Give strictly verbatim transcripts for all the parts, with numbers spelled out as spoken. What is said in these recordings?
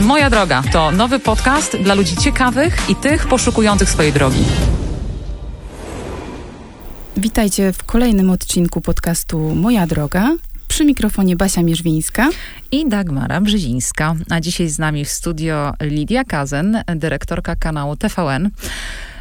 Moja Droga to nowy podcast dla ludzi ciekawych i tych poszukujących swojej drogi. Witajcie w kolejnym odcinku podcastu Moja Droga. Przy mikrofonie Basia Mierzwińska i Dagmara Brzezińska. A dzisiaj z nami w studio Lidia Kazen, dyrektorka kanału T V N,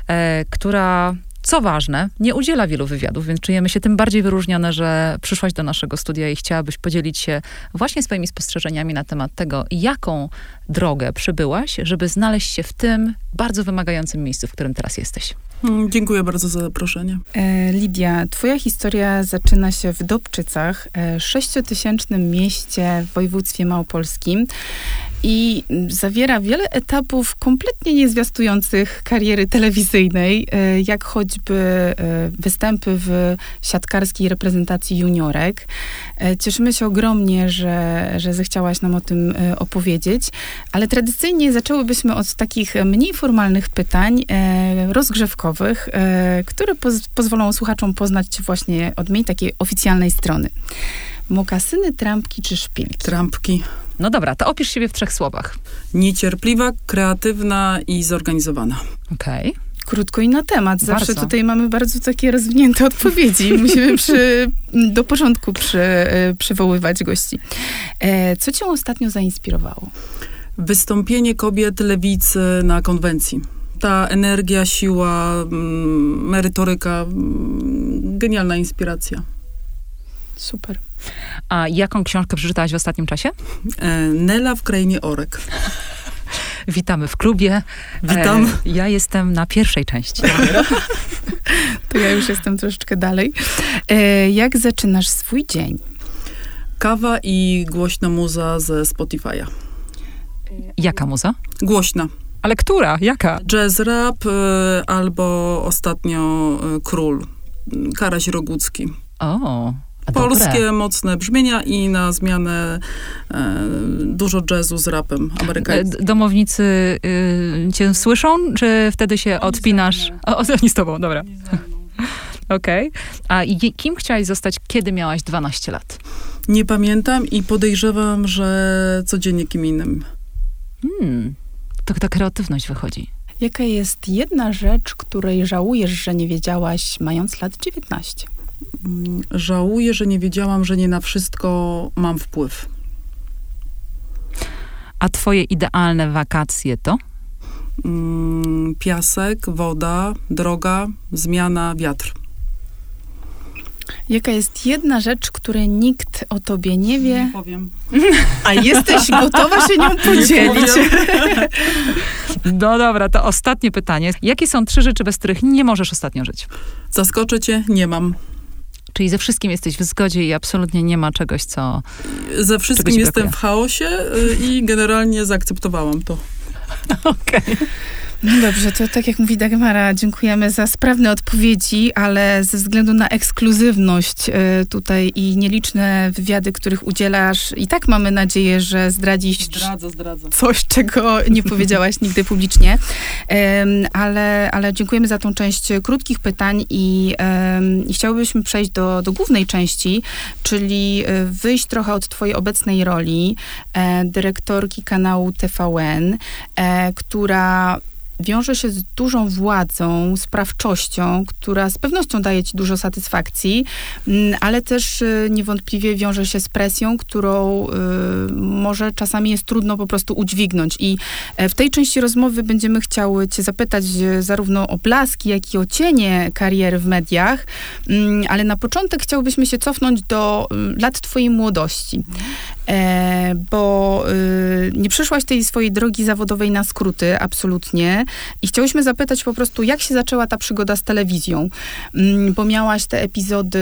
e, która... Co ważne, nie udziela wielu wywiadów, więc czujemy się tym bardziej wyróżnione, że przyszłaś do naszego studia i chciałabyś podzielić się właśnie swoimi spostrzeżeniami na temat tego, jaką drogę przebyłaś, żeby znaleźć się w tym bardzo wymagającym miejscu, w którym teraz jesteś. Dziękuję bardzo za zaproszenie. E, Lidia, twoja historia zaczyna się w Dobczycach, e, sześciotysięcznym mieście w województwie małopolskim i zawiera wiele etapów kompletnie niezwiastujących kariery telewizyjnej, e, jak choćby e, występy w siatkarskiej reprezentacji juniorek. E, cieszymy się ogromnie, że, że zechciałaś nam o tym e, opowiedzieć, ale tradycyjnie zaczęłybyśmy od takich mniej formalnych pytań, e, rozgrzewkowych, które poz- pozwolą słuchaczom poznać cię właśnie od mniej takiej oficjalnej strony. Mokasyny, trampki czy szpilki? Trampki. No dobra, to opisz siebie w trzech słowach. Niecierpliwa, kreatywna i zorganizowana. Okej. Okay. Krótko i na temat. Zawsze bardzo. Tutaj mamy bardzo takie rozwinięte odpowiedzi. Musimy przy, do początku przy, przywoływać gości. E, co cię ostatnio zainspirowało? Wystąpienie kobiet lewicy na konwencji. Ta energia, siła, merytoryka, genialna inspiracja. Super. A jaką książkę przeczytałaś w ostatnim czasie? E, Nela w Krainie Orek. Witamy w klubie. Witam. E, ja jestem na pierwszej części. To ja już jestem troszeczkę dalej. E, jak zaczynasz swój dzień? Kawa i głośna muza ze Spotify'a. Jaka muza? Głośna. Ale która? Jaka? Jazz, rap y, albo ostatnio y, Król. Karaś Rogucki. O, polskie, dobre. Mocne brzmienia i na zmianę y, dużo jazzu z rapem amerykańskim. Domownicy y, cię słyszą, czy wtedy się oni odpinasz? O, oni z tobą, dobra. Okej. Okay. A i, kim chciałaś zostać, kiedy miałaś dwanaście lat? Nie pamiętam i podejrzewam, że codziennie kim innym. Hmm. To ta kreatywność wychodzi. Jaka jest jedna rzecz, której żałujesz, że nie wiedziałaś, mając lat dziewiętnaście? Żałuję, że nie wiedziałam, że nie na wszystko mam wpływ. A twoje idealne wakacje to? Piasek, woda, droga, zmiana, wiatr. Jaka jest jedna rzecz, której nikt o tobie nie wie? Nie powiem. A jesteś gotowa się nią podzielić? No dobra, to ostatnie pytanie. Jakie są trzy rzeczy, bez których nie możesz ostatnio żyć? Zaskoczę cię, nie mam. Czyli ze wszystkim jesteś w zgodzie i absolutnie nie ma czegoś, co... Ze wszystkim jestem brakuje. W chaosie i generalnie zaakceptowałam to. Okej. Okay. No dobrze, to tak jak mówi Dagmara, dziękujemy za sprawne odpowiedzi, ale ze względu na ekskluzywność y, tutaj i nieliczne wywiady, których udzielasz, i tak mamy nację, że zdradzisz zdradzę, zdradzę. coś, czego nie powiedziałaś nigdy publicznie. Y, ale, ale dziękujemy za tą część krótkich pytań i y, chciałybyśmy przejść do, do głównej części, czyli wyjść trochę od twojej obecnej roli y, dyrektorki kanału T V N, y, która... wiąże się z dużą władzą, sprawczością, która z pewnością daje ci dużo satysfakcji, ale też niewątpliwie wiąże się z presją, którą y, może czasami jest trudno po prostu udźwignąć. I w tej części rozmowy będziemy chciały cię zapytać zarówno o blaski, jak i o cienie kariery w mediach, y, ale na początek chciałbyśmy się cofnąć do lat twojej młodości. E, bo y, nie przyszłaś tej swojej drogi zawodowej na skróty, absolutnie. I chciałyśmy zapytać po prostu, jak się zaczęła ta przygoda z telewizją? Y, bo miałaś te epizody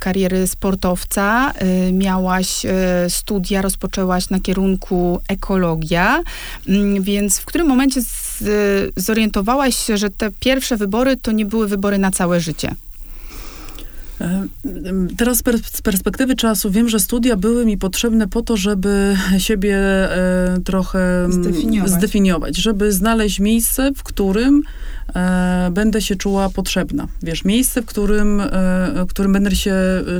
kariery sportowca, y, miałaś y, studia, rozpoczęłaś na kierunku ekologia, y, więc w którym momencie z, y, zorientowałaś się, że te pierwsze wybory to nie były wybory na całe życie? Teraz z perspektywy czasu wiem, że studia były mi potrzebne po to, żeby siebie trochę zdefiniować, zdefiniować żeby znaleźć miejsce, w którym e, będę się czuła potrzebna. Wiesz, miejsce, w którym, e, w którym będę się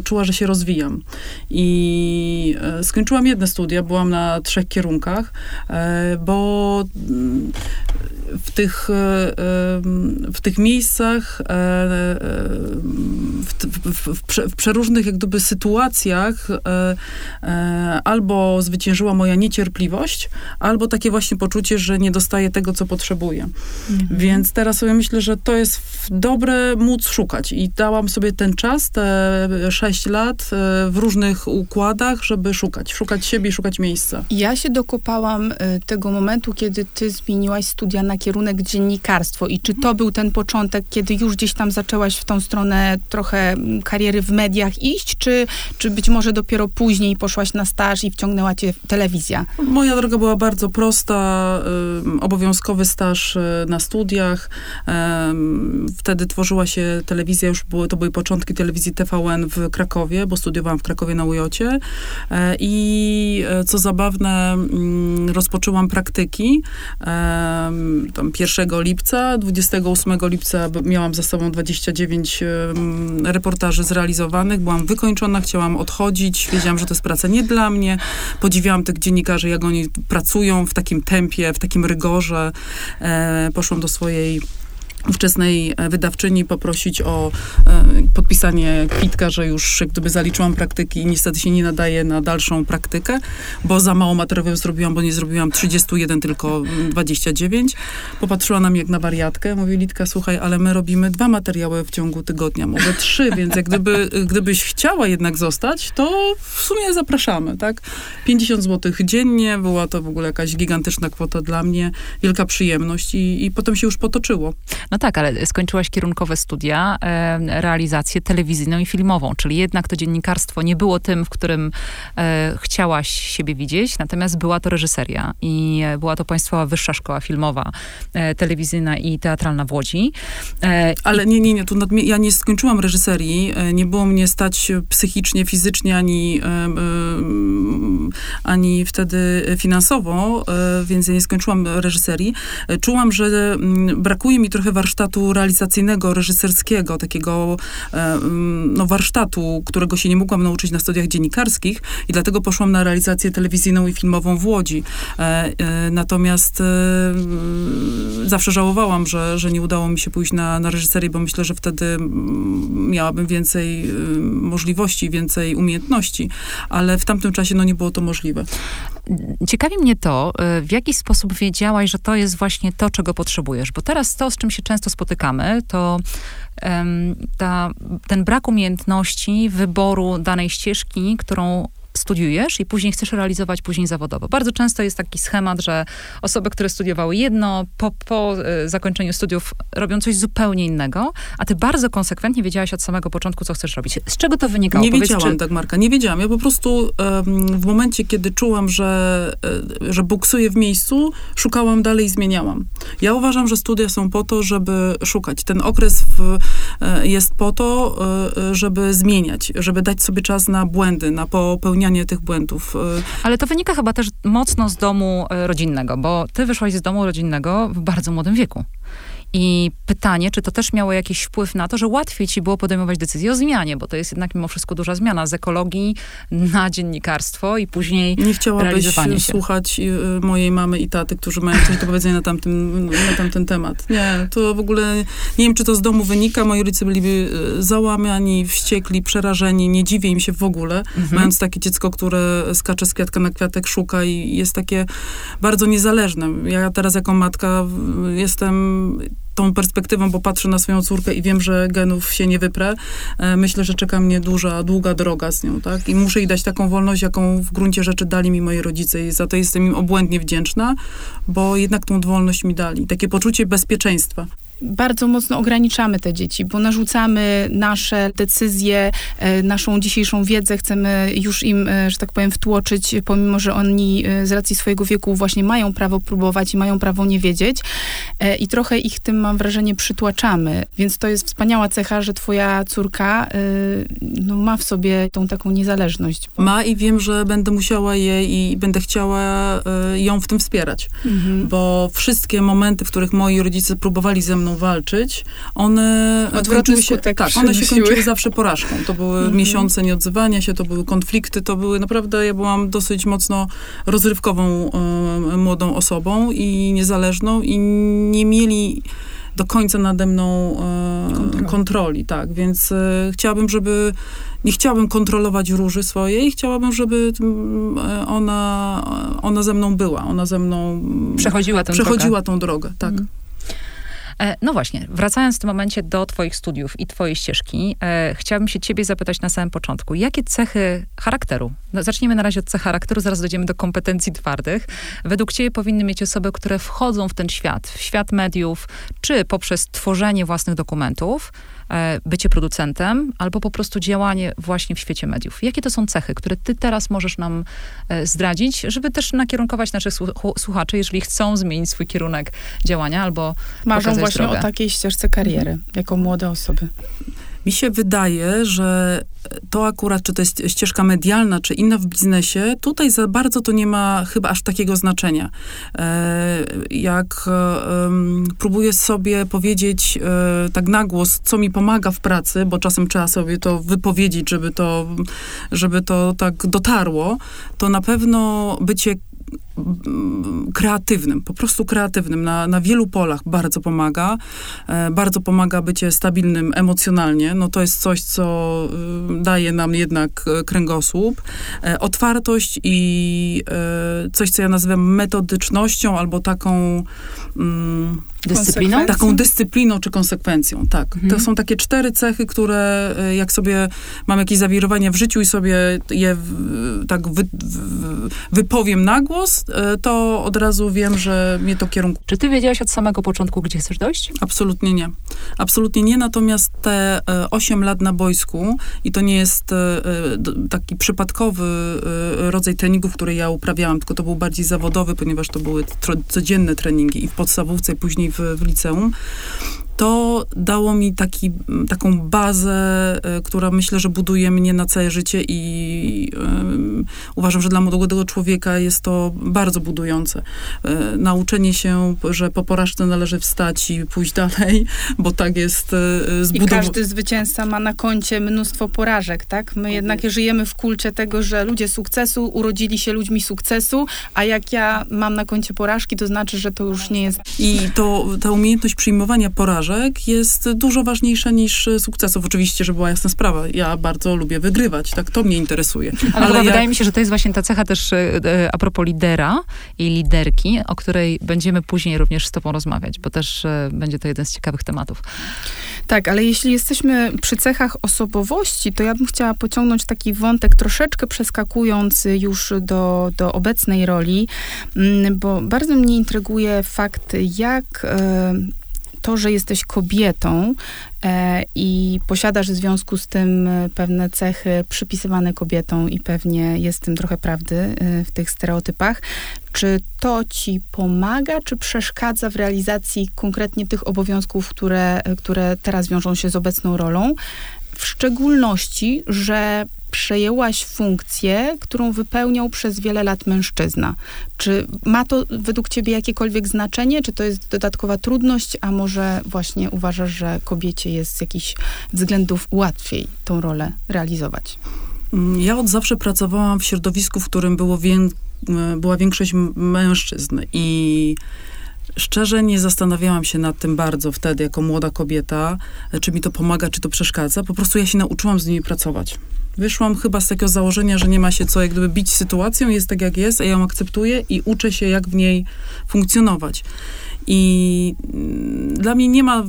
czuła, że się rozwijam. I e, skończyłam jedne studia, byłam na trzech kierunkach, e, bo w tych, e, w tych miejscach, e, w, w, w, w przeróżnych jak gdyby sytuacjach e, e, albo zwyciężyła moja niecierpliwość, albo takie właśnie poczucie, że nie dostaję tego, co potrzebuję. Mhm. Więc teraz sobie myślę, że to jest dobre móc szukać i dałam sobie ten czas, te sześć lat w różnych układach, żeby szukać, szukać siebie i szukać miejsca. Ja się dokopałam tego momentu, kiedy ty zmieniłaś studia na kierunek dziennikarstwo i czy to był ten początek, kiedy już gdzieś tam zaczęłaś w tą stronę trochę kariery w mediach iść, czy, czy być może dopiero później poszłaś na staż i wciągnęła cię telewizja? Moja droga była bardzo prosta, y, obowiązkowy staż y, na studiach, y, wtedy tworzyła się telewizja, już były, to były początki telewizji T V N w Krakowie, bo studiowałam w Krakowie na U J-cie i y, y, co zabawne y, rozpoczęłam praktyki y, tam pierwszego lipca, dwudziestego ósmego lipca miałam za sobą dwadzieścia dziewięć y, reportaży zrealizowanych, byłam wykończona, chciałam odchodzić, wiedziałam, że to jest praca nie dla mnie, podziwiałam tych dziennikarzy, jak oni pracują w takim tempie, w takim rygorze. E, poszłam do swojej ówczesnej wydawczyni poprosić o e, podpisanie kwitka, że już jak gdyby zaliczyłam praktyki i niestety się nie nadaje na dalszą praktykę, bo za mało materiałów zrobiłam, bo nie zrobiłam trzydziestu jeden, tylko dwudziestu dziewięciu. Popatrzyła na mnie jak na wariatkę. Mówi, Lidka, słuchaj, ale my robimy dwa materiały w ciągu tygodnia, może trzy, więc jak gdyby, gdybyś chciała jednak zostać, to w sumie zapraszamy, tak? pięćdziesiąt złotych dziennie, była to w ogóle jakaś gigantyczna kwota dla mnie, wielka przyjemność i, i potem się już potoczyło. No tak, ale skończyłaś kierunkowe studia, e, realizację telewizyjną i filmową, czyli jednak to dziennikarstwo nie było tym, w którym e, chciałaś siebie widzieć, natomiast była to reżyseria i była to Państwowa Wyższa Szkoła Filmowa, e, telewizyjna i teatralna w Łodzi. E, ale nie, nie, nie, tu nadmi- ja nie skończyłam reżyserii, e, nie było mnie stać psychicznie, fizycznie, ani, e, e, ani wtedy finansowo, e, więc ja nie skończyłam reżyserii. E, czułam, że m, brakuje mi trochę warsztatu realizacyjnego, reżyserskiego, takiego no, warsztatu, którego się nie mogłam nauczyć na studiach dziennikarskich i dlatego poszłam na realizację telewizyjną i filmową w Łodzi. Natomiast zawsze żałowałam, że, że nie udało mi się pójść na, na reżyserię, bo myślę, że wtedy miałabym więcej możliwości, więcej umiejętności, ale w tamtym czasie no, nie było to możliwe. Ciekawi mnie to, w jaki sposób wiedziałaś, że to jest właśnie to, czego potrzebujesz, bo teraz to, z czym się często spotykamy, to um, ta, ten brak umiejętności wyboru danej ścieżki, którą studiujesz i później chcesz realizować później zawodowo. Bardzo często jest taki schemat, że osoby, które studiowały jedno, po, po zakończeniu studiów robią coś zupełnie innego, a ty bardzo konsekwentnie wiedziałaś od samego początku, co chcesz robić. Z czego to wynikało? Nie Powiedz, wiedziałam, czy... Dagmarka, nie wiedziałam. Ja po prostu um, w momencie, kiedy czułam, że, że buksuję w miejscu, szukałam dalej i zmieniałam. Ja uważam, że studia są po to, żeby szukać. Ten okres w, jest po to, żeby zmieniać, żeby dać sobie czas na błędy, na popełnianie tych błędów. Ale to wynika chyba też mocno z domu rodzinnego, bo ty wyszłaś z domu rodzinnego w bardzo młodym wieku. I pytanie, czy to też miało jakiś wpływ na to, że łatwiej ci było podejmować decyzję o zmianie, bo to jest jednak mimo wszystko duża zmiana z ekologii na dziennikarstwo i później realizowanie się. Słuchać mojej mamy i taty, którzy mają coś do powiedzenia na, tamtym, na tamten temat. Nie, to w ogóle nie wiem, czy to z domu wynika. Moi rodzice byli załamani, wściekli, przerażeni. Nie dziwię im się w ogóle, mhm. mając takie dziecko, które skacze z kwiatka na kwiatek, szuka i jest takie bardzo niezależne. Ja teraz jako matka jestem tą perspektywą, bo patrzę na swoją córkę i wiem, że genów się nie wyprę. Myślę, że czeka mnie duża, długa droga z nią, tak? I muszę jej dać taką wolność, jaką w gruncie rzeczy dali mi moi rodzice i za to jestem im obłędnie wdzięczna, bo jednak tą wolność mi dali. Takie poczucie bezpieczeństwa. Bardzo mocno ograniczamy te dzieci, bo narzucamy nasze decyzje, naszą dzisiejszą wiedzę, chcemy już im, że tak powiem, wtłoczyć, pomimo, że oni z racji swojego wieku właśnie mają prawo próbować i mają prawo nie wiedzieć i trochę ich tym, mam wrażenie, przytłaczamy. Więc to jest wspaniała cecha, że twoja córka no, ma w sobie tą taką niezależność. Bo... Ma i wiem, że będę musiała jej i będę chciała ją w tym wspierać, mhm. bo wszystkie momenty, w których moi rodzice próbowali ze mną mną walczyć, one kończyły się, tak, one się kończyły zawsze porażką. To były mm-hmm. miesiące nieodzywania się, to były konflikty, to były naprawdę, ja byłam dosyć mocno rozrywkową y, młodą osobą i niezależną i nie mieli do końca nade mną e, kontroli. kontroli, tak, więc e, chciałabym, żeby, nie chciałabym kontrolować Róży swojej, chciałabym, żeby e, ona, ona ze mną była, ona ze mną przechodziła, ten przechodziła tą drogę, tak. Mm. E, no właśnie, wracając w tym momencie do twoich studiów i twojej ścieżki, e, chciałabym się ciebie zapytać na samym początku, jakie cechy charakteru, no, zacznijmy na razie od cech charakteru, zaraz dojdziemy do kompetencji twardych, według ciebie powinny mieć osoby, które wchodzą w ten świat, w świat mediów, czy poprzez tworzenie własnych dokumentów, e, bycie producentem, albo po prostu działanie właśnie w świecie mediów. Jakie to są cechy, które ty teraz możesz nam e, zdradzić, żeby też nakierunkować naszych słuch- słuchaczy, jeżeli chcą zmienić swój kierunek działania, albo marzą właśnie drogę o takiej ścieżce kariery, mhm. jako młode osoby. Mi się wydaje, że to akurat, czy to jest ścieżka medialna, czy inna w biznesie, tutaj za bardzo to nie ma chyba aż takiego znaczenia. Jak próbuję sobie powiedzieć tak na głos, co mi pomaga w pracy, bo czasem trzeba sobie to wypowiedzieć, żeby to, żeby to tak dotarło, to na pewno bycie kreatywnym, po prostu kreatywnym. Na, na wielu polach bardzo pomaga. E, bardzo pomaga bycie stabilnym emocjonalnie. No to jest coś, co y, daje nam jednak kręgosłup. E, otwartość i y, coś, co ja nazywam metodycznością albo taką... Mm, Dyscypliną? Taką dyscypliną czy konsekwencją, tak. Mhm. To są takie cztery cechy, które jak sobie mam jakieś zawirowania w życiu i sobie je w, tak wy, w, wypowiem na głos, to od razu wiem, że mnie to kierunku. Czy ty wiedziałaś od samego początku, gdzie chcesz dojść? Absolutnie nie. Absolutnie nie, natomiast te osiem lat na boisku i to nie jest taki przypadkowy rodzaj treningów, które ja uprawiałam, tylko to był bardziej zawodowy, ponieważ to były tro- codzienne treningi i w podstawówce, i później W, w liceum, to dało mi taki, taką bazę, y, która myślę, że buduje mnie na całe życie i y, uważam, że dla młodego człowieka jest to bardzo budujące. Y, nauczenie się, że po porażce należy wstać i pójść dalej, bo tak jest y, zbudowane. I każdy zwycięzca ma na koncie mnóstwo porażek, tak? My jednak żyjemy w kulcie tego, że ludzie sukcesu urodzili się ludźmi sukcesu, a jak ja mam na koncie porażki, to znaczy, że to już nie jest... I to, ta umiejętność przyjmowania porażek jest dużo ważniejsza niż sukcesów. Oczywiście, że była jasna sprawa. Ja bardzo lubię wygrywać, tak? To mnie interesuje. Ale, Ale jak... wydaje mi się, że to jest właśnie ta cecha też a propos lidera i liderki, o której będziemy później również z tobą rozmawiać, bo też będzie to jeden z ciekawych tematów. Tak, ale jeśli jesteśmy przy cechach osobowości, to ja bym chciała pociągnąć taki wątek troszeczkę przeskakując już do, do obecnej roli, bo bardzo mnie intryguje fakt, jak... to, że jesteś kobietą e, i posiadasz w związku z tym pewne cechy przypisywane kobietom i pewnie jest w tym trochę prawdy e, w tych stereotypach. Czy to ci pomaga, czy przeszkadza w realizacji konkretnie tych obowiązków, które, które teraz wiążą się z obecną rolą? W szczególności, że przejęłaś funkcję, którą wypełniał przez wiele lat mężczyzna. Czy ma to według ciebie jakiekolwiek znaczenie? Czy to jest dodatkowa trudność? A może właśnie uważasz, że kobiecie jest z jakichś względów łatwiej tą rolę realizować? Ja od zawsze pracowałam w środowisku, w którym było wię- była większość mężczyzn i szczerze nie zastanawiałam się nad tym bardzo wtedy, jako młoda kobieta, czy mi to pomaga, czy to przeszkadza. Po prostu ja się nauczyłam z nimi pracować. Wyszłam chyba z takiego założenia, że nie ma się co jak gdyby bić sytuacją, jest tak jak jest, a ja ją akceptuję i uczę się jak w niej funkcjonować. I dla mnie nie ma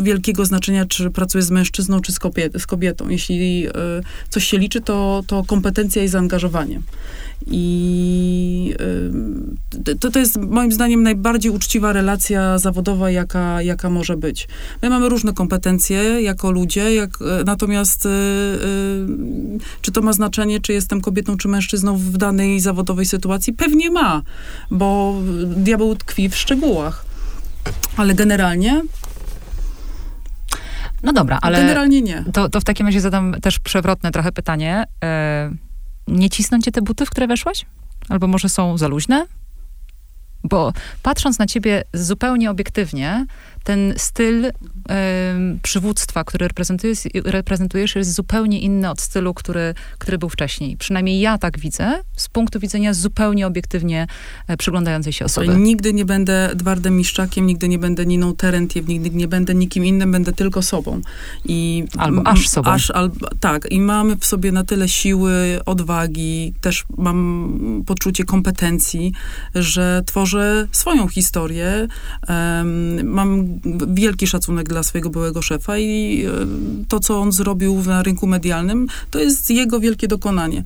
wielkiego znaczenia, czy pracuję z mężczyzną, czy z kobietą. Jeśli coś się liczy, to, to kompetencja i zaangażowanie. I to, to jest moim zdaniem najbardziej uczciwa relacja zawodowa, jaka, jaka może być. My mamy różne kompetencje jako ludzie, jak, natomiast y, y, czy to ma znaczenie, czy jestem kobietą, czy mężczyzną w danej zawodowej sytuacji? Pewnie ma, bo diabeł tkwi w szczegółach. Ale generalnie... No dobra, ale... Generalnie nie. To, to w takim razie zadam też przewrotne trochę pytanie. Yy... Nie cisną cię te buty, w które weszłaś? Albo może są za luźne? Bo patrząc na ciebie zupełnie obiektywnie, ten styl y, przywództwa, który reprezentujesz, reprezentujesz, jest zupełnie inny od stylu, który, który był wcześniej. Przynajmniej ja tak widzę, z punktu widzenia zupełnie obiektywnie przyglądającej się osoby. Nigdy nie będę Edwardem Miszczakiem, nigdy nie będę Niną Terentiew, nigdy nie będę nikim innym, będę tylko sobą. I albo aż sobą. Aż, al, tak. I mamy w sobie na tyle siły, odwagi, też mam poczucie kompetencji, że tworzę swoją historię. Um, mam wielki szacunek dla swojego byłego szefa i to, co on zrobił na rynku medialnym, to jest jego wielkie dokonanie.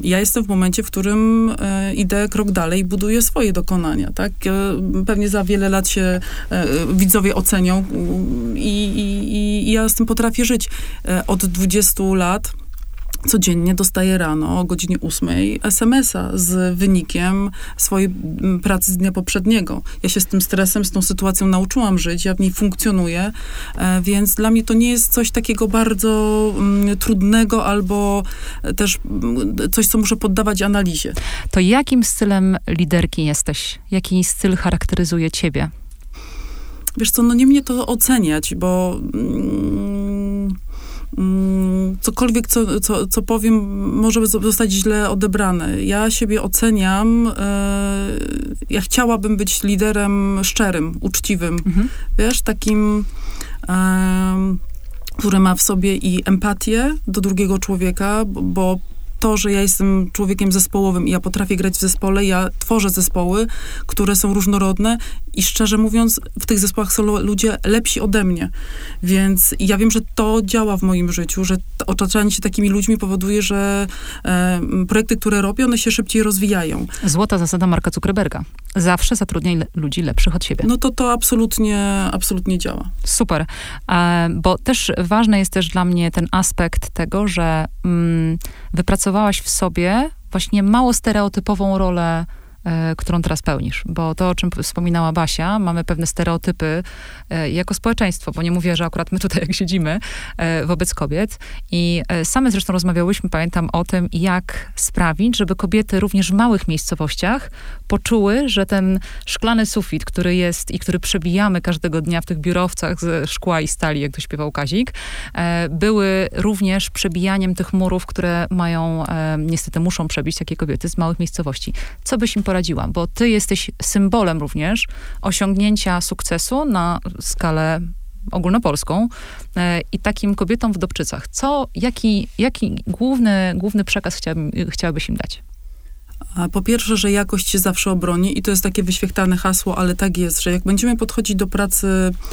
Ja jestem w momencie, w którym idę krok dalej i buduję swoje dokonania, tak? Pewnie za wiele lat się widzowie ocenią i, i, i ja z tym potrafię żyć. Od dwudziestu lat codziennie dostaję rano o godzinie ósmej es em es a z wynikiem swojej pracy z dnia poprzedniego. Ja się z tym stresem, z tą sytuacją nauczyłam żyć, ja w niej funkcjonuję, więc dla mnie to nie jest coś takiego bardzo mm, trudnego albo też coś, co muszę poddawać analizie. To jakim stylem liderki jesteś? Jaki styl charakteryzuje ciebie? Wiesz co, no nie mnie to oceniać, bo... Mm, cokolwiek, co, co, co powiem, może zostać źle odebrane. Ja siebie oceniam, ja chciałabym być liderem szczerym, uczciwym, mhm. wiesz, takim, który ma w sobie i empatię do drugiego człowieka, bo to, że ja jestem człowiekiem zespołowym i ja potrafię grać w zespole, ja tworzę zespoły, które są różnorodne i szczerze mówiąc, w tych zespołach są ludzie lepsi ode mnie. Więc ja wiem, że to działa w moim życiu, że otaczanie się takimi ludźmi powoduje, że e, projekty, które robię, one się szybciej rozwijają. Złota zasada Marka Zuckerberga. Zawsze zatrudniaj le- ludzi lepszych od siebie. No to to absolutnie, absolutnie działa. Super. E, bo też ważny jest też dla mnie ten aspekt tego, że mm, wypracowałaś w sobie właśnie mało stereotypową rolę, którą teraz pełnisz. Bo to, o czym wspominała Basia, mamy pewne stereotypy jako społeczeństwo, bo nie mówię, że akurat my tutaj jak siedzimy wobec kobiet. I same zresztą rozmawiałyśmy, pamiętam, o tym, jak sprawić, żeby kobiety również w małych miejscowościach poczuły, że ten szklany sufit, który jest i który przebijamy każdego dnia w tych biurowcach ze szkła i stali, jak to śpiewał Kazik, były również przebijaniem tych murów, które mają, niestety muszą przebić takie kobiety z małych miejscowości. Co byś im radziłam, bo ty jesteś symbolem również osiągnięcia sukcesu na skalę ogólnopolską yy, i takim kobietom w Dobczycach. Co, jaki, jaki główny, główny przekaz chciałabym, chciałabyś im dać? Po pierwsze, że jakość się zawsze obroni i to jest takie wyświechtane hasło, ale tak jest, że jak będziemy podchodzić do pracy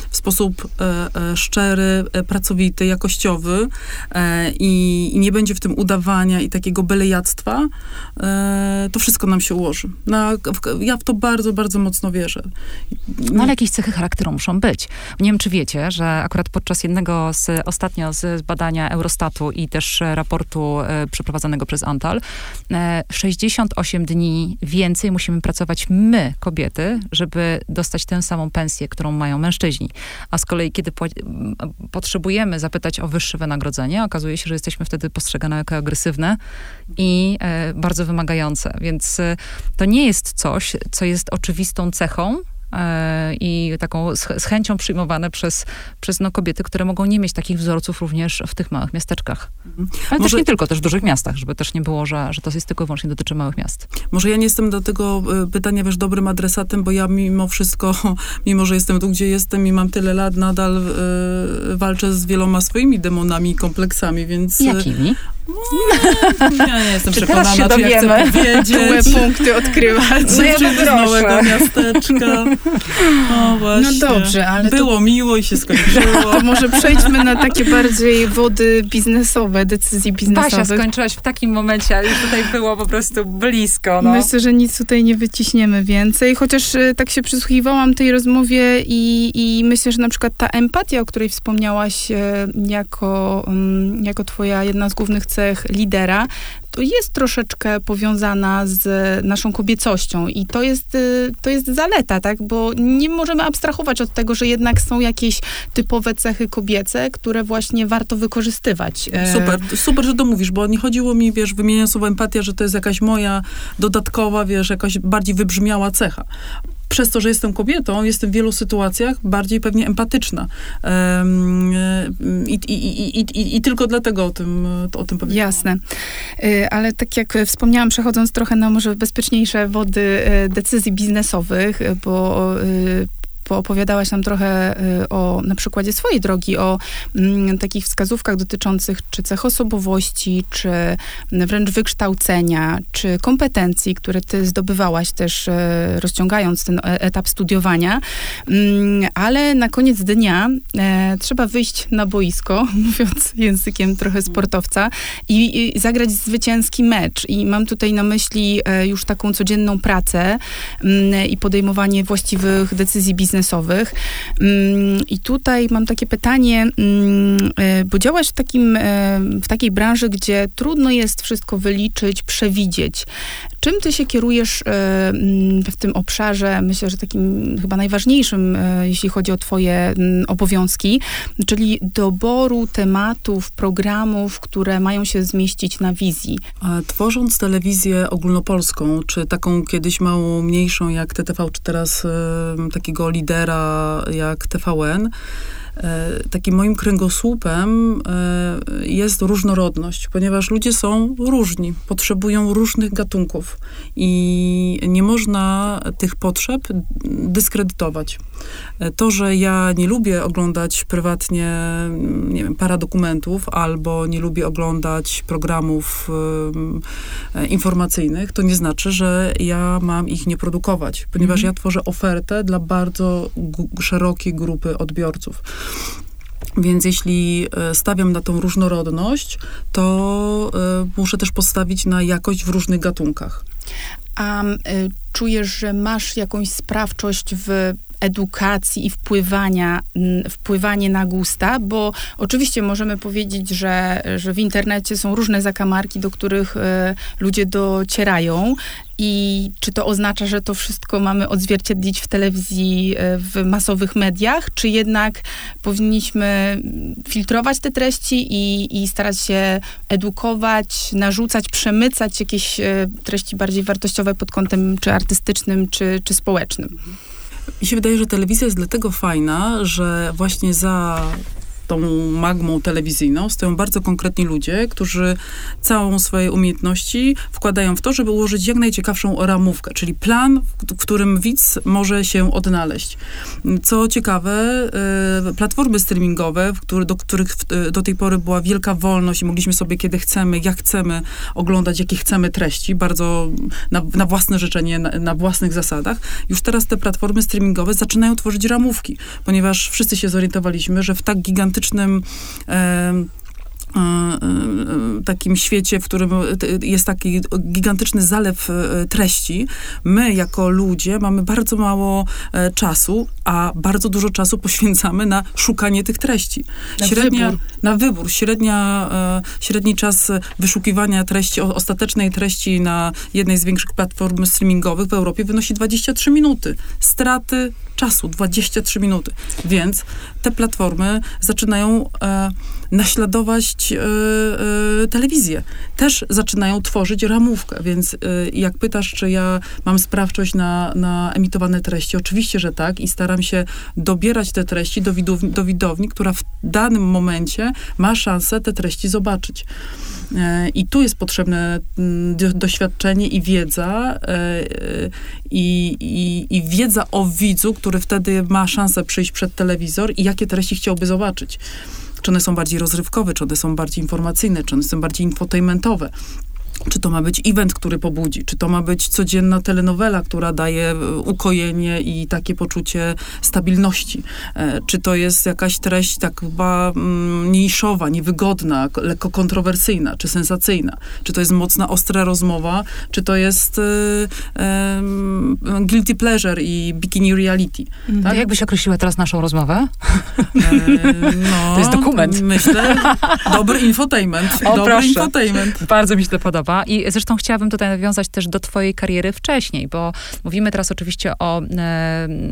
w sposób e, e, szczery, e, pracowity, jakościowy e, i nie będzie w tym udawania i takiego bylejactwa, e, to wszystko nam się ułoży. Na, w, ja w to bardzo, bardzo mocno wierzę. No ale jakieś cechy charakteru muszą być. Nie wiem, czy wiecie, że akurat podczas jednego z ostatnio z badania Eurostatu i też raportu e, przeprowadzonego przez Antal, e, sześćdziesiąt osiem dni więcej musimy pracować my, kobiety, żeby dostać tę samą pensję, którą mają mężczyźni. A z kolei, kiedy pła- potrzebujemy zapytać o wyższe wynagrodzenie, okazuje się, że jesteśmy wtedy postrzegane jako agresywne i e, bardzo wymagające. Więc e, to nie jest coś, co jest oczywistą cechą e, i taką z, z chęcią przyjmowane przez, przez no, kobiety, które mogą nie mieć takich wzorców również w tych małych miasteczkach. Ale może... też nie tylko, też w dużych miastach, żeby też nie było, że, że to jest tylko i wyłącznie dotyczy małych miast. Może ja nie jestem do tego pytania, wiesz, dobrym adresatem, bo ja mimo wszystko, mimo że jestem tu, gdzie jestem i mam tyle lat, nadal y, walczę z wieloma swoimi demonami i kompleksami, więc... Jakimi? No, ja nie jestem przekonana, czy, teraz się czy ja chcę powiedzieć. Czułe punkty odkrywać. No ja z małego miasteczka. O, właśnie. No dobrze, ale... Było to... miło i się skończyło. To może przejdźmy na takie bardziej wody biznesowe, decyzji biznesowych. Basia, skończyłaś w takim momencie, ale już tutaj było po prostu blisko. No. Myślę, że nic tutaj nie wyciśniemy więcej, chociaż tak się przysłuchiwałam tej rozmowie i, i myślę, że na przykład ta empatia, o której wspomniałaś jako, jako twoja jedna z głównych cech lidera, to jest troszeczkę powiązana z naszą kobiecością i to jest, to jest zaleta, tak? Bo nie możemy abstrahować od tego, że jednak są jakieś typowe cechy kobiece, które właśnie warto wykorzystywać. Super, super, że to mówisz, bo nie chodziło mi, wiesz, wymieniając słowo empatia, że to jest jakaś moja dodatkowa, wiesz, jakaś bardziej wybrzmiała cecha. przez to, że jestem kobietą, jestem w wielu sytuacjach bardziej pewnie empatyczna. I, i, i, i, i tylko dlatego o tym, o tym powiedziałam. Jasne. Ale tak jak wspomniałam, przechodząc trochę na może bezpieczniejsze wody decyzji biznesowych, bo bo opowiadałaś nam trochę o, na przykładzie swojej drogi, o m, takich wskazówkach dotyczących czy cech osobowości, czy wręcz wykształcenia, czy kompetencji, które ty zdobywałaś też e, rozciągając ten etap studiowania. M, ale na koniec dnia e, trzeba wyjść na boisko, mówiąc językiem trochę sportowca, i, i zagrać zwycięski mecz. I mam tutaj na myśli e, już taką codzienną pracę m, i podejmowanie właściwych decyzji biznesowych. biznesowych. I tutaj mam takie pytanie, bo działasz w, takim, w takiej branży, gdzie trudno jest wszystko wyliczyć, przewidzieć. Czym ty się kierujesz w tym obszarze, myślę, że takim chyba najważniejszym, jeśli chodzi o twoje obowiązki, czyli doboru tematów, programów, które mają się zmieścić na wizji? Tworząc telewizję ogólnopolską, czy taką kiedyś mało mniejszą jak T T V, czy teraz takiego lidera jak T V N, takim moim kręgosłupem jest różnorodność, ponieważ ludzie są różni, potrzebują różnych gatunków i nie można tych potrzeb dyskredytować. To, że ja nie lubię oglądać prywatnie, nie wiem, paradokumentów albo nie lubię oglądać programów um, informacyjnych, to nie znaczy, że ja mam ich nie produkować, ponieważ mm. ja tworzę ofertę dla bardzo g- szerokiej grupy odbiorców. Więc jeśli stawiam na tą różnorodność, to muszę też postawić na jakość w różnych gatunkach. A y, czujesz, że masz jakąś sprawczość w edukacji i wpływania, wpływanie na gusta, bo oczywiście możemy powiedzieć, że, że w internecie są różne zakamarki, do których y, ludzie docierają. I czy to oznacza, że to wszystko mamy odzwierciedlić w telewizji, w masowych mediach, czy jednak powinniśmy filtrować te treści i, i starać się edukować, narzucać, przemycać jakieś treści bardziej wartościowe pod kątem czy artystycznym, czy, czy społecznym? Mi się wydaje, że telewizja jest dlatego fajna, że właśnie za tą magmą telewizyjną stoją bardzo konkretni ludzie, którzy całą swoje umiejętności wkładają w to, żeby ułożyć jak najciekawszą ramówkę, czyli plan, w którym widz może się odnaleźć. Co ciekawe, platformy streamingowe, do których do tej pory była wielka wolność i mogliśmy sobie kiedy chcemy, jak chcemy oglądać, jakie chcemy treści, bardzo na, na własne życzenie, na, na własnych zasadach. Już teraz te platformy streamingowe zaczynają tworzyć ramówki, ponieważ wszyscy się zorientowaliśmy, że w tak gigantycznym takim świecie, w którym jest taki gigantyczny zalew treści, my jako ludzie mamy bardzo mało czasu, a bardzo dużo czasu poświęcamy na szukanie tych treści. Na średnia, wybór. Na wybór. Średnia, średni czas wyszukiwania treści, ostatecznej treści na jednej z większych platform streamingowych w Europie wynosi dwadzieścia trzy minuty. Straty czasu, dwadzieścia trzy minuty. Więc te platformy zaczynają e, naśladować e, e, telewizję. Też zaczynają tworzyć ramówkę, więc e, jak pytasz, czy ja mam sprawczość na, na emitowane treści, oczywiście, że tak i staram się dobierać te treści do, widów, do widowni, która w danym momencie ma szansę te treści zobaczyć. E, I tu jest potrzebne m, doświadczenie i wiedza e, i, i, i wiedza o widzu, który wtedy ma szansę przyjść przed telewizor i jakie treści chciałby zobaczyć. Czy one są bardziej rozrywkowe, czy one są bardziej informacyjne, czy one są bardziej infotainmentowe. Czy to ma być event, który pobudzi, czy to ma być codzienna telenowela, która daje ukojenie i takie poczucie stabilności. Czy to jest jakaś treść tak chyba niszowa, niewygodna, lekko kontrowersyjna, czy sensacyjna. Czy to jest mocna, ostra rozmowa, czy to jest y, y, guilty pleasure i bikini reality. Mm, tak? Jak byś określiła teraz naszą rozmowę? E, no, to jest dokument. Myślę, dobry infotainment. O, dobry proszę. Infotainment. Bardzo mi się to podoba. I zresztą chciałabym tutaj nawiązać też do twojej kariery wcześniej, bo mówimy teraz oczywiście o,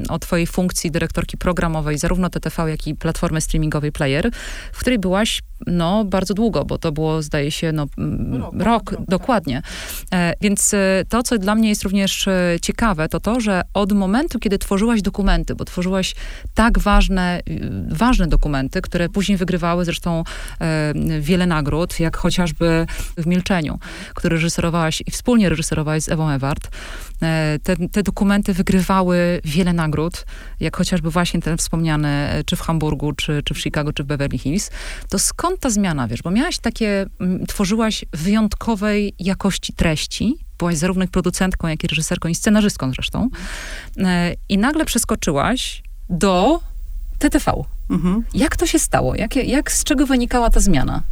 o twojej funkcji dyrektorki programowej, zarówno T T V, jak i platformy streamingowej Player, w której byłaś no, bardzo długo, bo to było, zdaje się, no, rok, rok, rok dokładnie. Tak. Więc to, co dla mnie jest również ciekawe, to to, że od momentu, kiedy tworzyłaś dokumenty, bo tworzyłaś tak ważne, ważne dokumenty, które później wygrywały zresztą wiele nagród, jak chociażby W Milczeniu, który reżyserowałaś i wspólnie reżyserowałaś z Ewą Ewart. Te, te dokumenty wygrywały wiele nagród, jak chociażby właśnie ten wspomniany, czy w Hamburgu, czy, czy w Chicago, czy w Beverly Hills. To skąd ta zmiana, wiesz? Bo miałaś takie, tworzyłaś wyjątkowej jakości treści, byłaś zarówno producentką, jak i reżyserką i scenarzystką zresztą. I nagle przeskoczyłaś do T T V. Mhm. Jak to się stało? Jak, jak, z czego wynikała ta zmiana?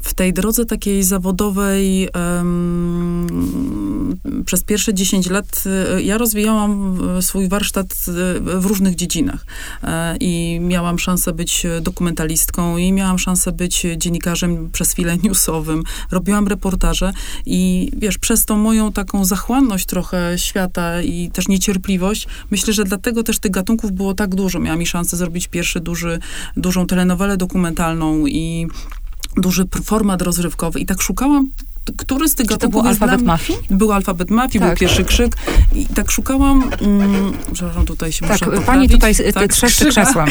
W tej drodze takiej zawodowej um, przez pierwsze dziesięć lat ja rozwijałam swój warsztat w różnych dziedzinach. I miałam szansę być dokumentalistką i miałam szansę być dziennikarzem przez chwilę newsowym. Robiłam reportaże i wiesz, przez tą moją taką zachłanność trochę świata i też niecierpliwość, myślę, że dlatego też tych gatunków było tak dużo. Miałam i szansę zrobić pierwszy duży, dużą telenowelę dokumentalną i duży format rozrywkowy i tak szukałam, który z tych gatunków... Czy to był Alfabet Mafii? Był Alfabet Mafii, tak. Był Pierwszy Krzyk i tak szukałam... Mm, przepraszam, tutaj się tak, muszę poprawić. Pani tutaj tak, trzeszczy krzesłem.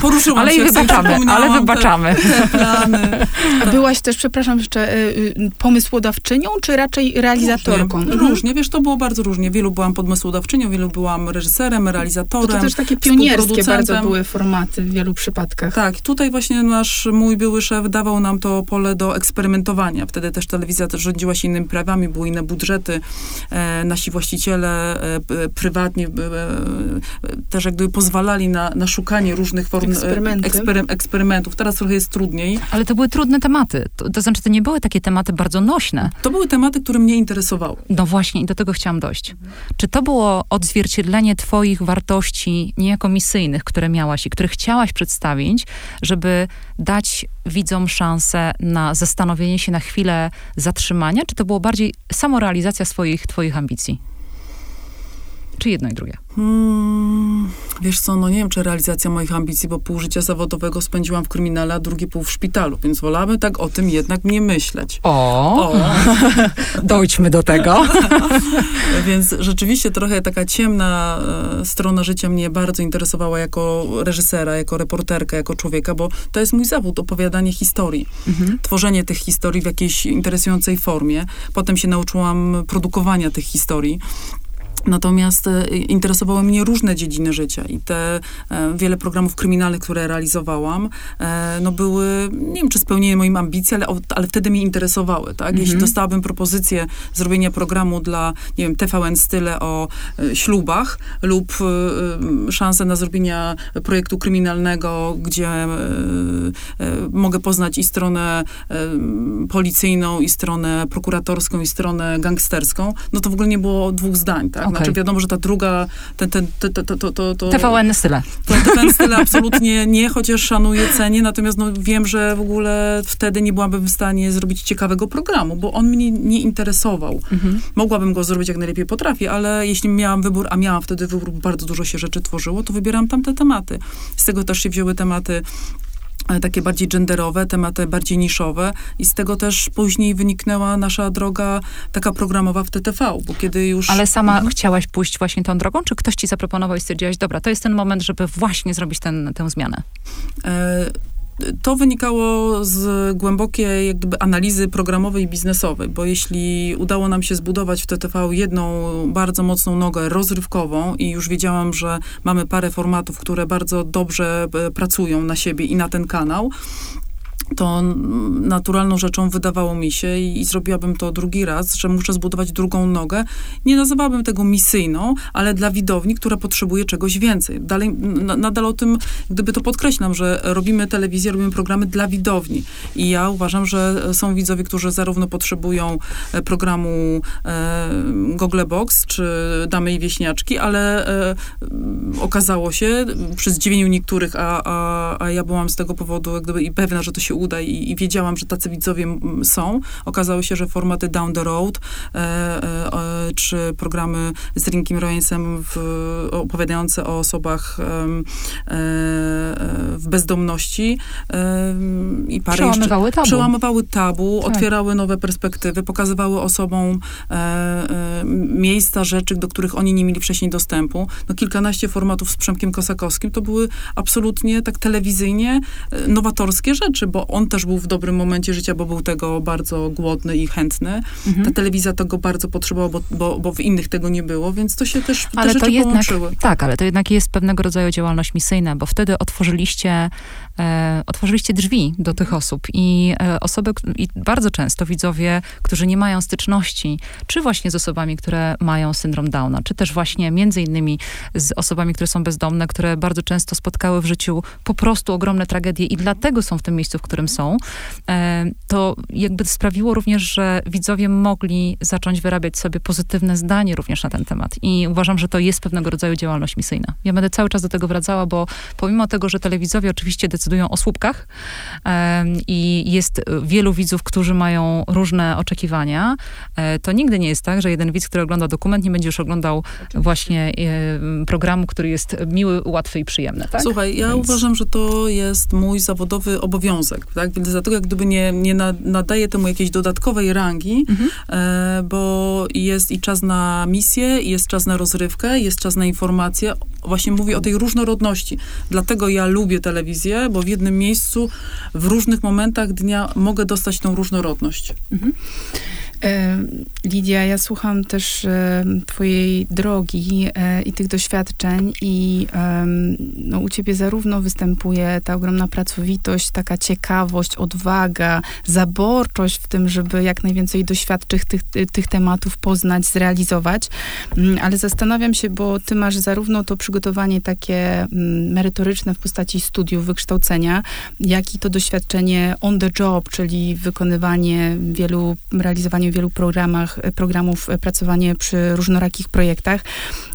Poruszyłam ale się. I wybaczamy, ale wybaczamy. Te, te plany. A byłaś też, przepraszam jeszcze, y, pomysłodawczynią, czy raczej realizatorką? Różnie, mhm. różnie, wiesz, to było bardzo różnie. Wielu byłam pomysłodawczynią, wielu byłam reżyserem, realizatorem. To, to też takie pionierskie bardzo były formaty w wielu przypadkach. Tak, tutaj właśnie nasz, mój były szef dawał nam to pole do eksperymentowania. Wtedy też telewizja rządziła się innymi prawami, były inne budżety. E, nasi właściciele e, prywatnie e, też jak gdyby pozwalali na, na szukanie różnych form ekspery, eksperymentów. Teraz trochę jest trudniej. Ale to były trudne tematy. To, to znaczy, to nie były takie tematy bardzo nośne. To były tematy, które mnie interesowały. No właśnie, i do tego chciałam dojść. Mhm. Czy to było odzwierciedlenie twoich wartości niejako misyjnych, które miałaś i które chciałaś przedstawić, żeby dać widzom szansę na zastanowienie się na chwilę zatrzymania? Czy to było bardziej samorealizacja swoich, twoich ambicji? Czy jedno i drugie? Hmm, wiesz co, no nie wiem, czy realizacja moich ambicji, bo pół życia zawodowego spędziłam w kryminale, a drugie pół w szpitalu, więc wolałabym tak o tym jednak nie myśleć. O! o. Dojdźmy do tego. Więc rzeczywiście trochę taka ciemna e, strona życia mnie bardzo interesowała jako reżysera, jako reporterka, jako człowieka, bo to jest mój zawód, opowiadanie historii. Mhm. Tworzenie tych historii w jakiejś interesującej formie. Potem się nauczyłam produkowania tych historii. Natomiast interesowały mnie różne dziedziny życia i te e, wiele programów kryminalnych, które realizowałam, e, no były, nie wiem, czy spełniły moim ambicje, ale, ale wtedy mnie interesowały, tak? Mm-hmm. Jeśli dostałabym propozycję zrobienia programu dla, nie wiem, T V N style o e, ślubach lub e, szansę na zrobienie projektu kryminalnego, gdzie e, e, mogę poznać i stronę e, policyjną, i stronę prokuratorską, i stronę gangsterską, no to w ogóle nie było dwóch zdań, tak? Okay. Znaczy wiadomo, że ta druga, ten, ten, to, to, to, to, to... T V N style. T V N style absolutnie nie, chociaż szanuję, cenię, natomiast no, wiem, że w ogóle wtedy nie byłabym w stanie zrobić ciekawego programu, bo on mnie nie interesował. Mhm. Mogłabym go zrobić jak najlepiej potrafię, ale jeśli miałam wybór, a miałam wtedy wybór, bardzo dużo się rzeczy tworzyło, to wybieram tamte tematy. Z tego też się wzięły tematy takie bardziej genderowe, tematy bardziej niszowe i z tego też później wyniknęła nasza droga taka programowa w T T V, bo kiedy już... Ale sama mhm. chciałaś pójść właśnie tą drogą, czy ktoś ci zaproponował i stwierdziłaś, dobra, to jest ten moment, żeby właśnie zrobić ten, tę zmianę? E- To wynikało z głębokiej jakby analizy programowej i biznesowej, bo jeśli udało nam się zbudować w T T V jedną bardzo mocną nogę rozrywkową i już wiedziałam, że mamy parę formatów, które bardzo dobrze pracują na siebie i na ten kanał, to naturalną rzeczą wydawało mi się i, i zrobiłabym to drugi raz, że muszę zbudować drugą nogę. Nie nazywałabym tego misyjną, ale dla widowni, która potrzebuje czegoś więcej. Dalej, na, nadal o tym, gdyby to podkreślam, że robimy telewizję, robimy programy dla widowni. I ja uważam, że są widzowie, którzy zarówno potrzebują programu e, Google Box, czy Damy i Wieśniaczki, ale e, okazało się, przy zdziwieniu niektórych, a, a, a ja byłam z tego powodu jak gdyby, i pewna, że to się uda i, i wiedziałam, że tacy widzowie są. Okazało się, że formaty Down the Road e, e, czy programy z Rinkiem Rojeńcem opowiadające o osobach e, e, w bezdomności e, i parę przełamywały jeszcze, tabu. Przełamywały tabu, tak. Otwierały nowe perspektywy, pokazywały osobom e, e, miejsca, rzeczy, do których oni nie mieli wcześniej dostępu. No kilkanaście formatów z Przemkiem Kosakowskim to były absolutnie tak telewizyjnie nowatorskie rzeczy, bo on też był w dobrym momencie życia, bo był tego bardzo głodny i chętny. Mhm. Ta telewizja tego bardzo potrzebowała, bo, bo, bo w innych tego nie było, więc to się też te ale rzeczy to jednak, połączyły. Tak, ale to jednak jest pewnego rodzaju działalność misyjna, bo wtedy otworzyliście, e, otworzyliście drzwi do tych osób i e, osoby, i bardzo często widzowie, którzy nie mają styczności, czy właśnie z osobami, które mają syndrom Downa, czy też właśnie między innymi z osobami, które są bezdomne, które bardzo często spotkały w życiu po prostu ogromne tragedie i dlatego są w tym miejscu, w którym są, to jakby sprawiło również, że widzowie mogli zacząć wyrabiać sobie pozytywne zdanie również na ten temat. I uważam, że to jest pewnego rodzaju działalność misyjna. Ja będę cały czas do tego wracała, bo pomimo tego, że telewizowie oczywiście decydują o słupkach i jest wielu widzów, którzy mają różne oczekiwania, to nigdy nie jest tak, że jeden widz, który ogląda dokument, nie będzie już oglądał oczywiście. Właśnie programu, który jest miły, łatwy i przyjemny. Tak? Słuchaj, ja Więc... uważam, że to jest mój zawodowy obowiązek, tak? Więc dlatego jak gdyby nie, nie nadaję temu jakiejś dodatkowej rangi, mhm. e, bo jest i czas na misję, jest czas na rozrywkę, jest czas na informacje. Właśnie mówię o tej różnorodności. Dlatego ja lubię telewizję, bo w jednym miejscu, w różnych momentach dnia mogę dostać tą różnorodność. Mhm. Lidia, ja słucham też twojej drogi i tych doświadczeń i no, u ciebie zarówno występuje ta ogromna pracowitość, taka ciekawość, odwaga, zaborczość w tym, żeby jak najwięcej doświadczyć tych, tych tematów, poznać, zrealizować, ale zastanawiam się, bo ty masz zarówno to przygotowanie takie merytoryczne w postaci studiów, wykształcenia, jak i to doświadczenie on the job, czyli wykonywanie wielu, realizowanie w wielu programach, programów, pracowanie przy różnorakich projektach.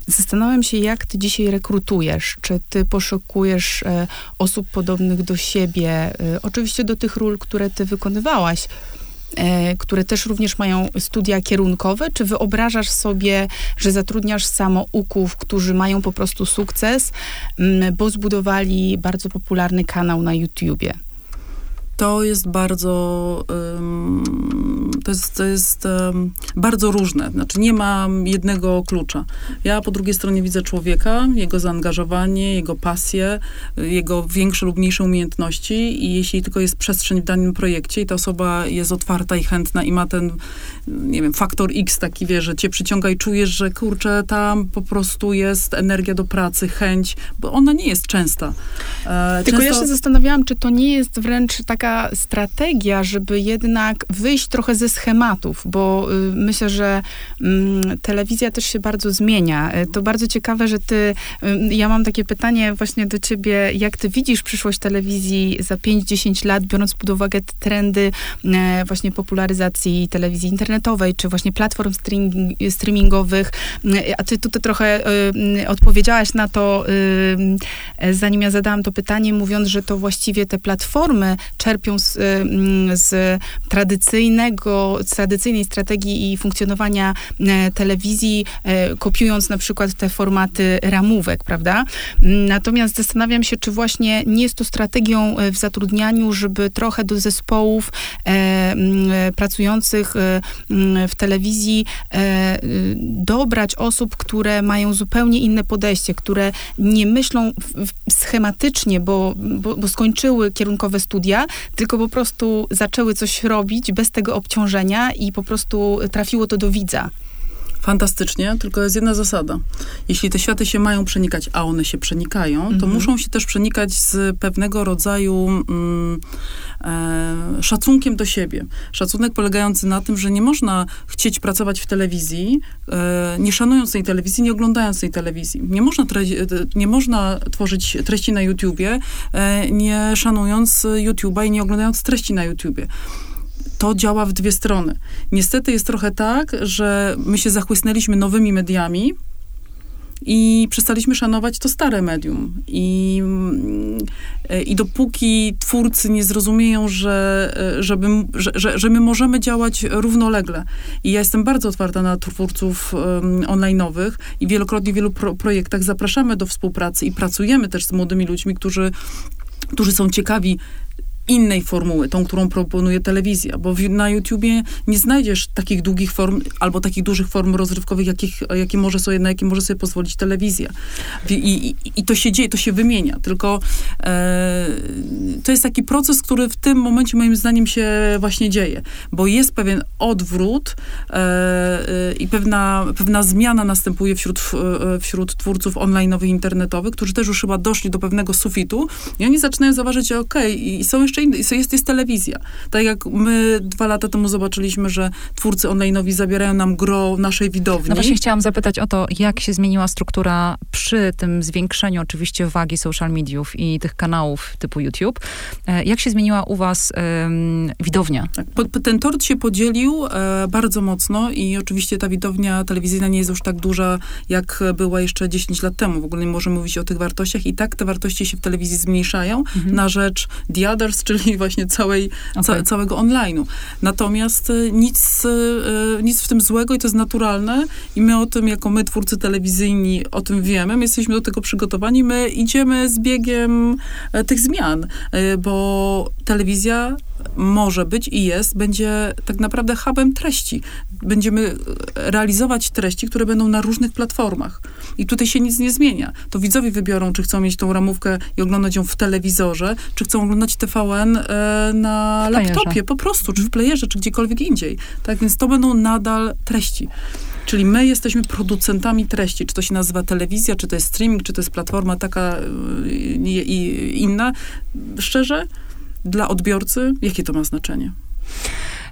Zastanawiam się, jak ty dzisiaj rekrutujesz? Czy ty poszukujesz e, osób podobnych do siebie? E, oczywiście do tych ról, które ty wykonywałaś, e, które też również mają studia kierunkowe? Czy wyobrażasz sobie, że zatrudniasz samouków, którzy mają po prostu sukces, m, bo zbudowali bardzo popularny kanał na YouTubie? To jest bardzo, um, to jest, to jest um, bardzo różne. Znaczy nie ma jednego klucza. Ja po drugiej stronie widzę człowieka, jego zaangażowanie, jego pasję, jego większe lub mniejsze umiejętności i jeśli tylko jest przestrzeń w danym projekcie i ta osoba jest otwarta i chętna i ma ten, nie wiem, faktor X taki, wie, że cię przyciąga i czujesz, że kurczę, tam po prostu jest energia do pracy, chęć, bo ona nie jest częsta. E, tylko często... ja się zastanawiałam, czy to nie jest wręcz taka strategia, żeby jednak wyjść trochę ze schematów, bo y, myślę, że y, telewizja też się bardzo zmienia. Y, to bardzo ciekawe, że ty, y, ja mam takie pytanie właśnie do ciebie, jak ty widzisz przyszłość telewizji za pięć do dziesięciu lat, biorąc pod uwagę te trendy y, właśnie popularyzacji telewizji internetowej, czy właśnie platform streaming, streamingowych, y, a ty tutaj trochę y, odpowiedziałaś na to, y, zanim ja zadałam to pytanie, mówiąc, że to właściwie te platformy czerpią z, z tradycyjnego, z tradycyjnej strategii i funkcjonowania telewizji, kopiując na przykład te formaty ramówek, prawda? Natomiast zastanawiam się, czy właśnie nie jest to strategią w zatrudnianiu, żeby trochę do zespołów pracujących w telewizji dobrać osób, które mają zupełnie inne podejście, które nie myślą schematycznie, bo, bo, bo skończyły kierunkowe studia, tylko po prostu zaczęły coś robić bez tego obciążenia i po prostu trafiło to do widza. Fantastycznie, tylko jest jedna zasada. Jeśli te światy się mają przenikać, a one się przenikają, to mhm. muszą się też przenikać z pewnego rodzaju mm, e, szacunkiem do siebie. Szacunek polegający na tym, że nie można chcieć pracować w telewizji, e, nie szanując tej telewizji, nie oglądając tej telewizji. Nie można, tre- nie można tworzyć treści na YouTubie, e, nie szanując YouTube'a i nie oglądając treści na YouTubie. To działa w dwie strony. Niestety jest trochę tak, że my się zachłysnęliśmy nowymi mediami, i przestaliśmy szanować to stare medium. I, i dopóki twórcy nie zrozumieją, że, żeby, że, że, że my możemy działać równolegle. I ja jestem bardzo otwarta na twórców um, online'owych i wielokrotnie w wielu pro- projektach zapraszamy do współpracy i pracujemy też z młodymi ludźmi, którzy, którzy są ciekawi innej formuły, tą, którą proponuje telewizja, bo w, na YouTubie nie znajdziesz takich długich form, albo takich dużych form rozrywkowych, jakich, jakie może sobie, na jakie może sobie pozwolić telewizja. I, i, i to się dzieje, to się wymienia, tylko e, to jest taki proces, który w tym momencie moim zdaniem się właśnie dzieje, bo jest pewien odwrót e, e, i pewna, pewna zmiana następuje wśród, wśród twórców online'owych, internetowych, którzy też już chyba doszli do pewnego sufitu i oni zaczynają zauważyć, że okej, okay, i są jeszcze inny, jest, jest telewizja. Tak jak my dwa lata temu zobaczyliśmy, że twórcy online'owi zabierają nam gro naszej widowni. No właśnie chciałam zapytać o to, jak się zmieniła struktura przy tym zwiększeniu oczywiście wagi social mediów i tych kanałów typu YouTube. Jak się zmieniła u was ym, widownia? Tak, po, ten tort się podzielił e, bardzo mocno i oczywiście ta widownia telewizyjna nie jest już tak duża, jak była jeszcze dziesięć lat temu. W ogóle nie możemy mówić o tych wartościach i tak te wartości się w telewizji zmniejszają mhm. na rzecz diader, czyli właśnie całej, okay. ca, całego online'u. Natomiast nic, nic w tym złego i to jest naturalne i my o tym, jako my twórcy telewizyjni, o tym wiemy, my jesteśmy do tego przygotowani, my idziemy z biegiem tych zmian, bo telewizja może być i jest, będzie tak naprawdę hubem treści. Będziemy realizować treści, które będą na różnych platformach. I tutaj się nic nie zmienia. To widzowie wybiorą, czy chcą mieć tą ramówkę i oglądać ją w telewizorze, czy chcą oglądać T V N e, na laptopie po prostu, czy w playerze, czy gdziekolwiek indziej. Tak więc to będą nadal treści. Czyli my jesteśmy producentami treści. Czy to się nazywa telewizja, czy to jest streaming, czy to jest platforma taka i, i inna. Szczerze, dla odbiorcy, jakie to ma znaczenie?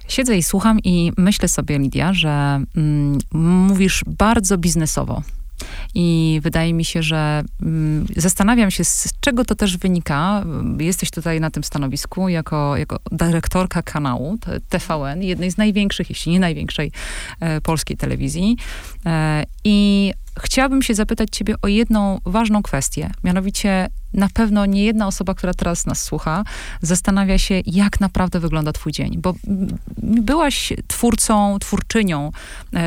Siedzę i słucham i myślę sobie, Lidia, że mm, mówisz bardzo biznesowo. I wydaje mi się, że mm, zastanawiam się, z czego to też wynika. Jesteś tutaj na tym stanowisku jako, jako dyrektorka kanału T V N, jednej z największych, jeśli nie największej e, polskiej telewizji. E, I chciałabym się zapytać ciebie o jedną ważną kwestię, mianowicie na pewno nie jedna osoba, która teraz nas słucha, zastanawia się, jak naprawdę wygląda twój dzień, bo byłaś twórcą, twórczynią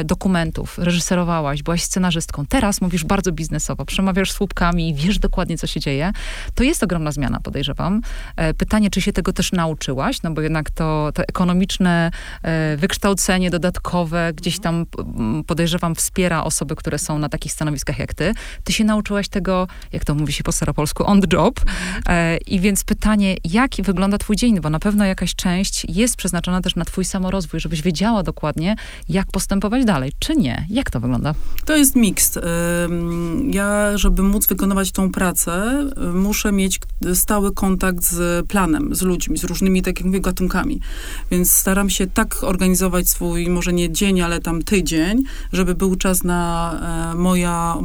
dokumentów, reżyserowałaś, byłaś scenarzystką, teraz mówisz bardzo biznesowo, przemawiasz z słupkami, wiesz dokładnie, co się dzieje. To jest ogromna zmiana, podejrzewam. Pytanie, czy się tego też nauczyłaś, no bo jednak to, to ekonomiczne wykształcenie dodatkowe gdzieś tam, podejrzewam, wspiera osoby, które są na takich stanowiskach jak ty. Ty się nauczyłaś tego, jak to mówi się po staropolsku, on the job. E, I więc pytanie, jak wygląda twój dzień? Bo na pewno jakaś część jest przeznaczona też na twój samorozwój, żebyś wiedziała dokładnie, jak postępować dalej, czy nie? Jak to wygląda? To jest miks. Ja, żeby móc wykonywać tą pracę, muszę mieć stały kontakt z planem, z ludźmi, z różnymi, tak jak mówię, gatunkami. Więc staram się tak organizować swój, może nie dzień, ale tam tydzień, żeby był czas na Moja,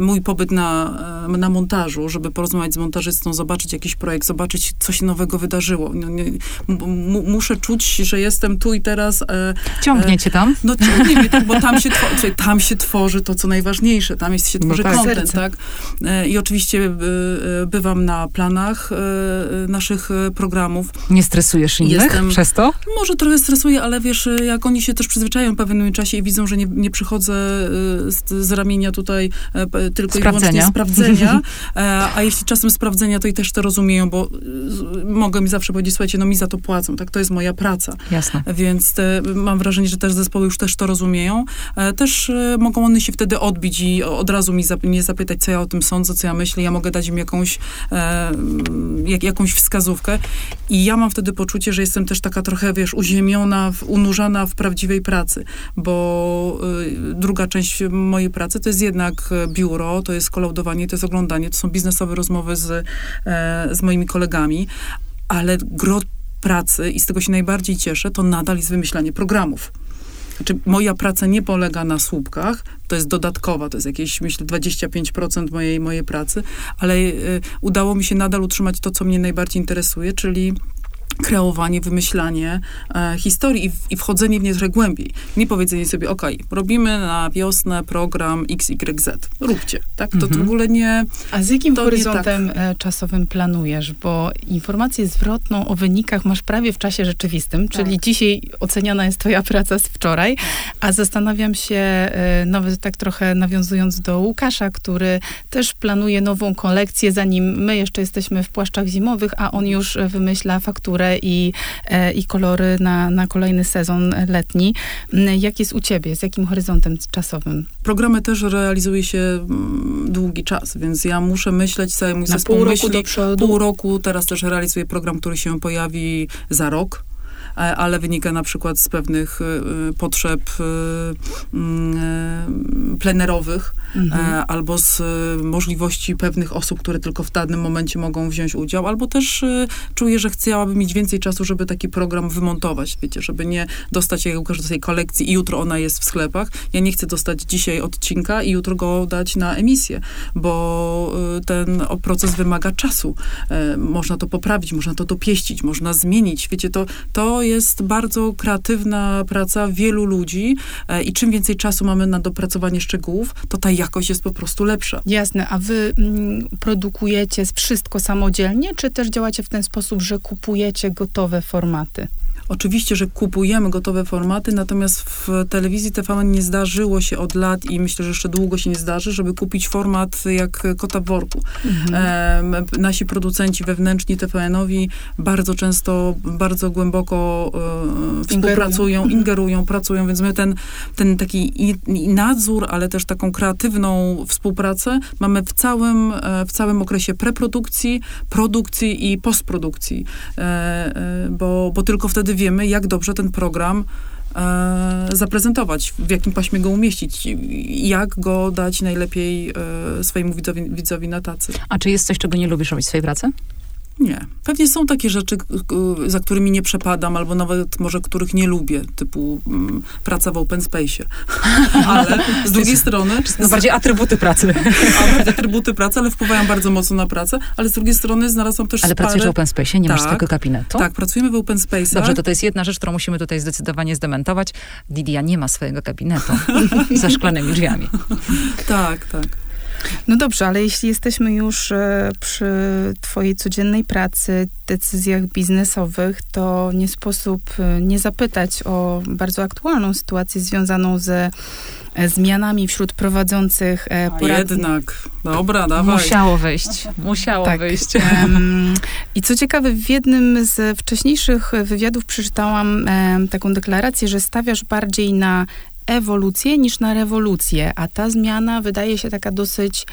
mój pobyt na, na montażu, żeby porozmawiać z montażystą, zobaczyć jakiś projekt, zobaczyć, co się nowego wydarzyło. No, nie, m- muszę czuć, że jestem tu i teraz. E, ciągnie cię tam? No ciągnie mnie tam, bo tam się, tworzy, tam się tworzy to, co najważniejsze. Tam jest, się tworzy content, tak? E, I oczywiście by, bywam na planach e, naszych programów. Nie stresujesz innych jestem, przez to? Może trochę stresuję, ale wiesz, jak oni się też przyzwyczajają w pewnym czasie i widzą, że nie, nie przychodzę Z, z ramienia tutaj e, tylko sprawdzenia. I wyłącznie sprawdzenia, e, a jeśli czasem sprawdzenia, to i też to rozumieją, bo z, mogę mi zawsze powiedzieć, słuchajcie, no mi za to płacą, tak, to jest moja praca. Jasne. Więc te, mam wrażenie, że też zespoły już też to rozumieją. E, też e, mogą one się wtedy odbić i od razu mi zap, nie zapytać, co ja o tym sądzę, co ja myślę, ja mogę dać im jakąś, e, jak, jakąś wskazówkę i ja mam wtedy poczucie, że jestem też taka trochę, wiesz, uziemiona, w, unurzana w prawdziwej pracy, bo e, druga część mojej pracy to jest jednak biuro, to jest kolaudowanie, to jest oglądanie, to są biznesowe rozmowy z, z moimi kolegami, ale gro pracy, i z tego się najbardziej cieszę, to nadal jest wymyślanie programów. Znaczy, moja praca nie polega na słupkach, to jest dodatkowa, to jest jakieś, myślę, dwadzieścia pięć procent mojej, mojej pracy, ale y, udało mi się nadal utrzymać to, co mnie najbardziej interesuje, czyli kreowanie, wymyślanie e, historii i, w, i wchodzenie w nie trochę głębiej. Nie powiedzenie sobie, okej, okay, robimy na wiosnę program X Y Z. Róbcie, tak? To, mhm. to w ogóle nie... A z jakim horyzontem tak... czasowym planujesz? Bo informację zwrotną o wynikach masz prawie w czasie rzeczywistym, tak. czyli dzisiaj oceniana jest twoja praca z wczoraj, a zastanawiam się, nowy, tak trochę nawiązując do Łukasza, który też planuje nową kolekcję, zanim my jeszcze jesteśmy w płaszczach zimowych, a on już wymyśla fakturę I, i kolory na, na kolejny sezon letni. Jak jest u ciebie? Z jakim horyzontem czasowym? Programy też realizuje się długi czas, więc ja muszę myśleć, cały mój zespół pół myśli. Roku do przodu. Pół roku. Teraz też realizuję program, który się pojawi za rok, ale wynika na przykład z pewnych y, potrzeb y, y, plenerowych mhm. y, albo z y, możliwości pewnych osób, które tylko w danym momencie mogą wziąć udział, albo też y, czuję, że chciałabym mieć więcej czasu, żeby taki program wymontować, wiecie, żeby nie dostać jak Łukasz do tej kolekcji i jutro ona jest w sklepach. Ja nie chcę dostać dzisiaj odcinka i jutro go dać na emisję, bo y, ten o, proces wymaga czasu. Y, można to poprawić, można to dopieścić, można zmienić. Wiecie, to, to jest bardzo kreatywna praca wielu ludzi e, i czym więcej czasu mamy na dopracowanie szczegółów, to ta jakość jest po prostu lepsza. Jasne, a wy m, produkujecie wszystko samodzielnie, czy też działacie w ten sposób, że kupujecie gotowe formaty? Oczywiście, że kupujemy gotowe formaty, natomiast w telewizji T V N nie zdarzyło się od lat i myślę, że jeszcze długo się nie zdarzy, żeby kupić format jak kota w worku. Mhm. E, nasi producenci wewnętrzni T V N-owi bardzo często, bardzo głęboko e, współpracują, ingerują. ingerują, pracują, więc my ten, ten taki i, i nadzór, ale też taką kreatywną współpracę mamy w całym, e, w całym okresie preprodukcji, produkcji i postprodukcji, e, e, bo, bo tylko wtedy wiemy, jak dobrze ten program e, zaprezentować, w jakim paśmie go umieścić, jak go dać najlepiej e, swojemu widzowi, widzowi na tacy. A czy jest coś, czego nie lubisz robić w swojej pracy? Nie. Pewnie są takie rzeczy, za którymi nie przepadam, albo nawet może których nie lubię, typu m, praca w open space'ie. Ale z drugiej strony... No bardziej atrybuty pracy. A, atrybuty pracy, ale wpływają bardzo mocno na pracę, ale z drugiej strony znalazłam też... Ale pracujesz w open space'ie? Nie tak, masz tylko gabinetu? Tak, pracujemy w open space'ach. Dobrze, to to jest jedna rzecz, którą musimy tutaj zdecydowanie zdementować. Lidia nie ma swojego gabinetu za szklanymi drzwiami. Tak, tak. No dobrze, ale jeśli jesteśmy już przy twojej codziennej pracy, decyzjach biznesowych, to nie sposób nie zapytać o bardzo aktualną sytuację związaną ze zmianami wśród prowadzących poradni. Jednak, dobra, dawaj. Musiało wyjść, musiało tak. wyjść. I co ciekawe, w jednym z wcześniejszych wywiadów przeczytałam taką deklarację, że stawiasz bardziej na ewolucję niż na rewolucję, a ta zmiana wydaje się taka dosyć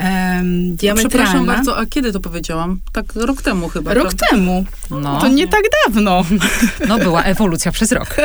um, diametralna. Przepraszam bardzo, a kiedy to powiedziałam? Tak rok temu chyba. Rok prawda? temu? No. To nie tak dawno. No była ewolucja przez rok.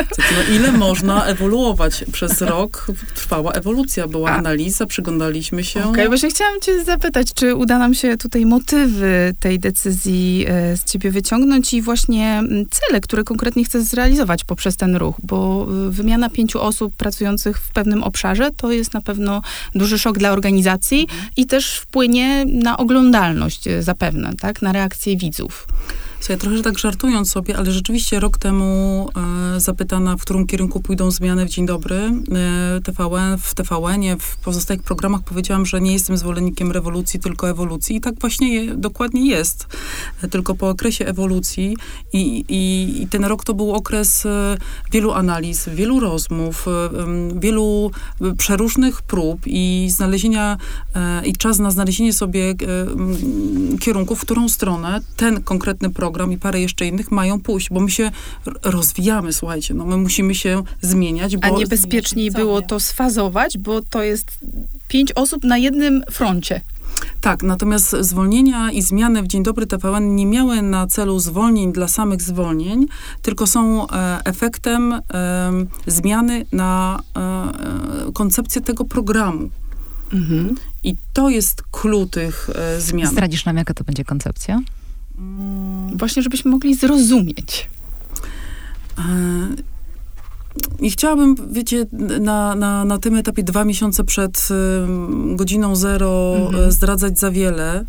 Ile można ewoluować? Przez rok trwała ewolucja, była a. analiza, przyglądaliśmy się. Okej, okay, właśnie chciałam cię zapytać, czy uda nam się tutaj motywy tej decyzji z ciebie wyciągnąć i właśnie cele, które konkretnie chcesz zrealizować poprzez ten ruch, bo wymiana pięciu osób pracujących w pewnym obszarze, to jest na pewno duży szok dla organizacji i też wpłynie na oglądalność zapewne, tak? Na reakcję widzów. Ja trochę tak żartując sobie, ale rzeczywiście rok temu e, zapytana, w którym kierunku pójdą zmiany w Dzień Dobry e, T V N, w T V N-ie, w pozostałych programach powiedziałam, że nie jestem zwolennikiem rewolucji, tylko ewolucji i tak właśnie je, dokładnie jest. E, tylko po okresie ewolucji i, i, i ten rok to był okres e, wielu analiz, wielu rozmów, e, wielu przeróżnych prób i znalezienia e, i czas na znalezienie sobie e, kierunków, w którą stronę ten konkretny program i parę jeszcze innych mają pójść, bo my się rozwijamy, słuchajcie, no my musimy się zmieniać. Bo a niebezpieczniej było to sfazować, bo to jest pięć osób na jednym froncie. Tak, natomiast zwolnienia i zmiany w Dzień Dobry T V N nie miały na celu zwolnień dla samych zwolnień, tylko są e, efektem e, zmiany na e, koncepcję tego programu. Mhm. I to jest klucz tych e, zmian. Zdradzisz nam, jaka to będzie koncepcja? Właśnie, żebyśmy mogli zrozumieć. I chciałabym, wiecie, na, na, na tym etapie dwa miesiące przed y, godziną zero mm-hmm. y, zdradzać za wiele, y,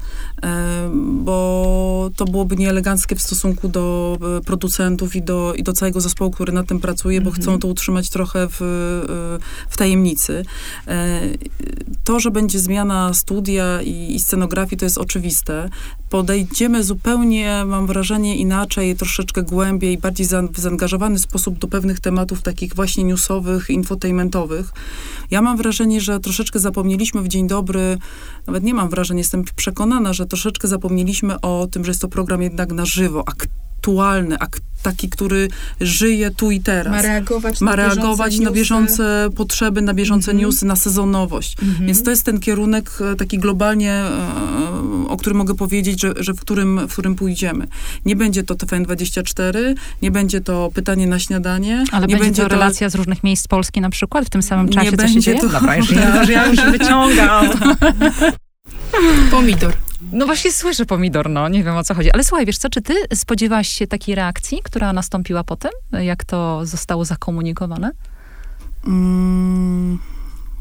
bo to byłoby nieeleganckie w stosunku do y, producentów i do, i do całego zespołu, który nad tym pracuje, mm-hmm. bo chcą to utrzymać trochę w, y, w tajemnicy. Y, to, że będzie zmiana studia i, i scenografii, to jest oczywiste. Podejdziemy zupełnie, mam wrażenie, inaczej, troszeczkę głębiej, bardziej za, w zaangażowany sposób do pewnych tematów takich właśnie newsowych, infotainmentowych. Ja mam wrażenie, że troszeczkę zapomnieliśmy w Dzień Dobry, nawet nie mam wrażenia, jestem przekonana, że troszeczkę zapomnieliśmy o tym, że jest to program jednak na żywo, aktualny, aktualny. Taki, który żyje tu i teraz. Ma reagować, Ma na, reagować bieżące na bieżące potrzeby, na bieżące mm-hmm. newsy, na sezonowość. Mm-hmm. Więc to jest ten kierunek taki globalnie, o którym mogę powiedzieć, że, że w, którym, w którym pójdziemy. Nie będzie to T V N dwadzieścia cztery, nie będzie to pytanie na śniadanie. Ale nie będzie, będzie to relacja to... z różnych miejsc Polski na przykład w tym samym czasie, nie co się dzieje? To... Dobra, już ja, ja już wyciągam. Pomidor. No właśnie słyszę pomidor, no nie wiem o co chodzi. Ale słuchaj, wiesz co, czy ty spodziewałaś się takiej reakcji, która nastąpiła potem? Jak to zostało zakomunikowane? Mm,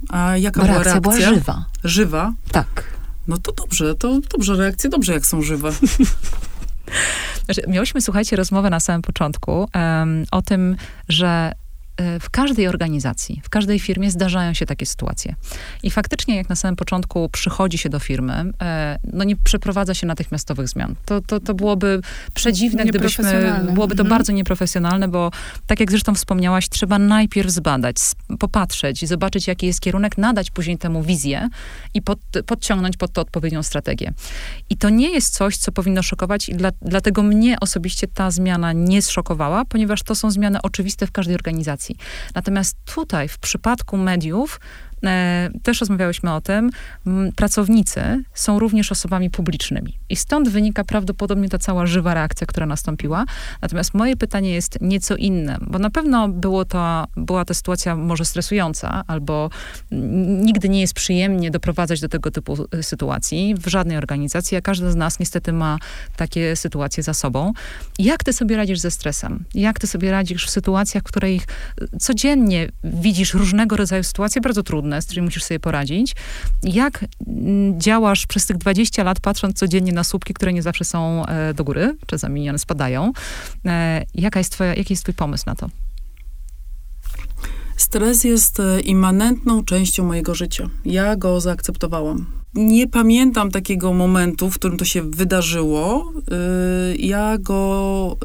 a jaka była reakcja? Była żywa. Żywa? Tak. No to dobrze, to dobrze, reakcje dobrze jak są żywe. Znaczy, miałyśmy, słuchajcie, rozmowę na samym początku um, o tym, że w każdej organizacji, w każdej firmie zdarzają się takie sytuacje. I faktycznie, jak na samym początku przychodzi się do firmy, no nie przeprowadza się natychmiastowych zmian. To, to, to byłoby przedziwne, gdybyśmy... Byłoby to mhm. bardzo nieprofesjonalne, bo tak jak zresztą wspomniałaś, trzeba najpierw zbadać, popatrzeć i zobaczyć, jaki jest kierunek, nadać później temu wizję i pod, podciągnąć pod to odpowiednią strategię. I to nie jest coś, co powinno szokować i dla, dlatego mnie osobiście ta zmiana nie zszokowała, ponieważ to są zmiany oczywiste w każdej organizacji. Natomiast tutaj, w przypadku mediów, e, też rozmawiałyśmy o tym, m, pracownicy są również osobami publicznymi. I stąd wynika prawdopodobnie ta cała żywa reakcja, która nastąpiła. Natomiast moje pytanie jest nieco inne, bo na pewno było to, była to sytuacja może stresująca, albo n- nigdy nie jest przyjemnie doprowadzać do tego typu sytuacji w żadnej organizacji, a każdy z nas niestety ma takie sytuacje za sobą. Jak ty sobie radzisz ze stresem? Jak ty sobie radzisz w sytuacjach, w których codziennie widzisz różnego rodzaju sytuacje bardzo trudne, z którymi musisz sobie poradzić? Jak działasz przez tych dwadzieścia lat, patrząc codziennie na słupki, które nie zawsze są do góry, czasami one spadają? Jaka jest twoja, jaki jest twój pomysł na to? Stres jest immanentną częścią mojego życia. Ja go zaakceptowałam. Nie pamiętam takiego momentu, w którym to się wydarzyło. Yy, ja go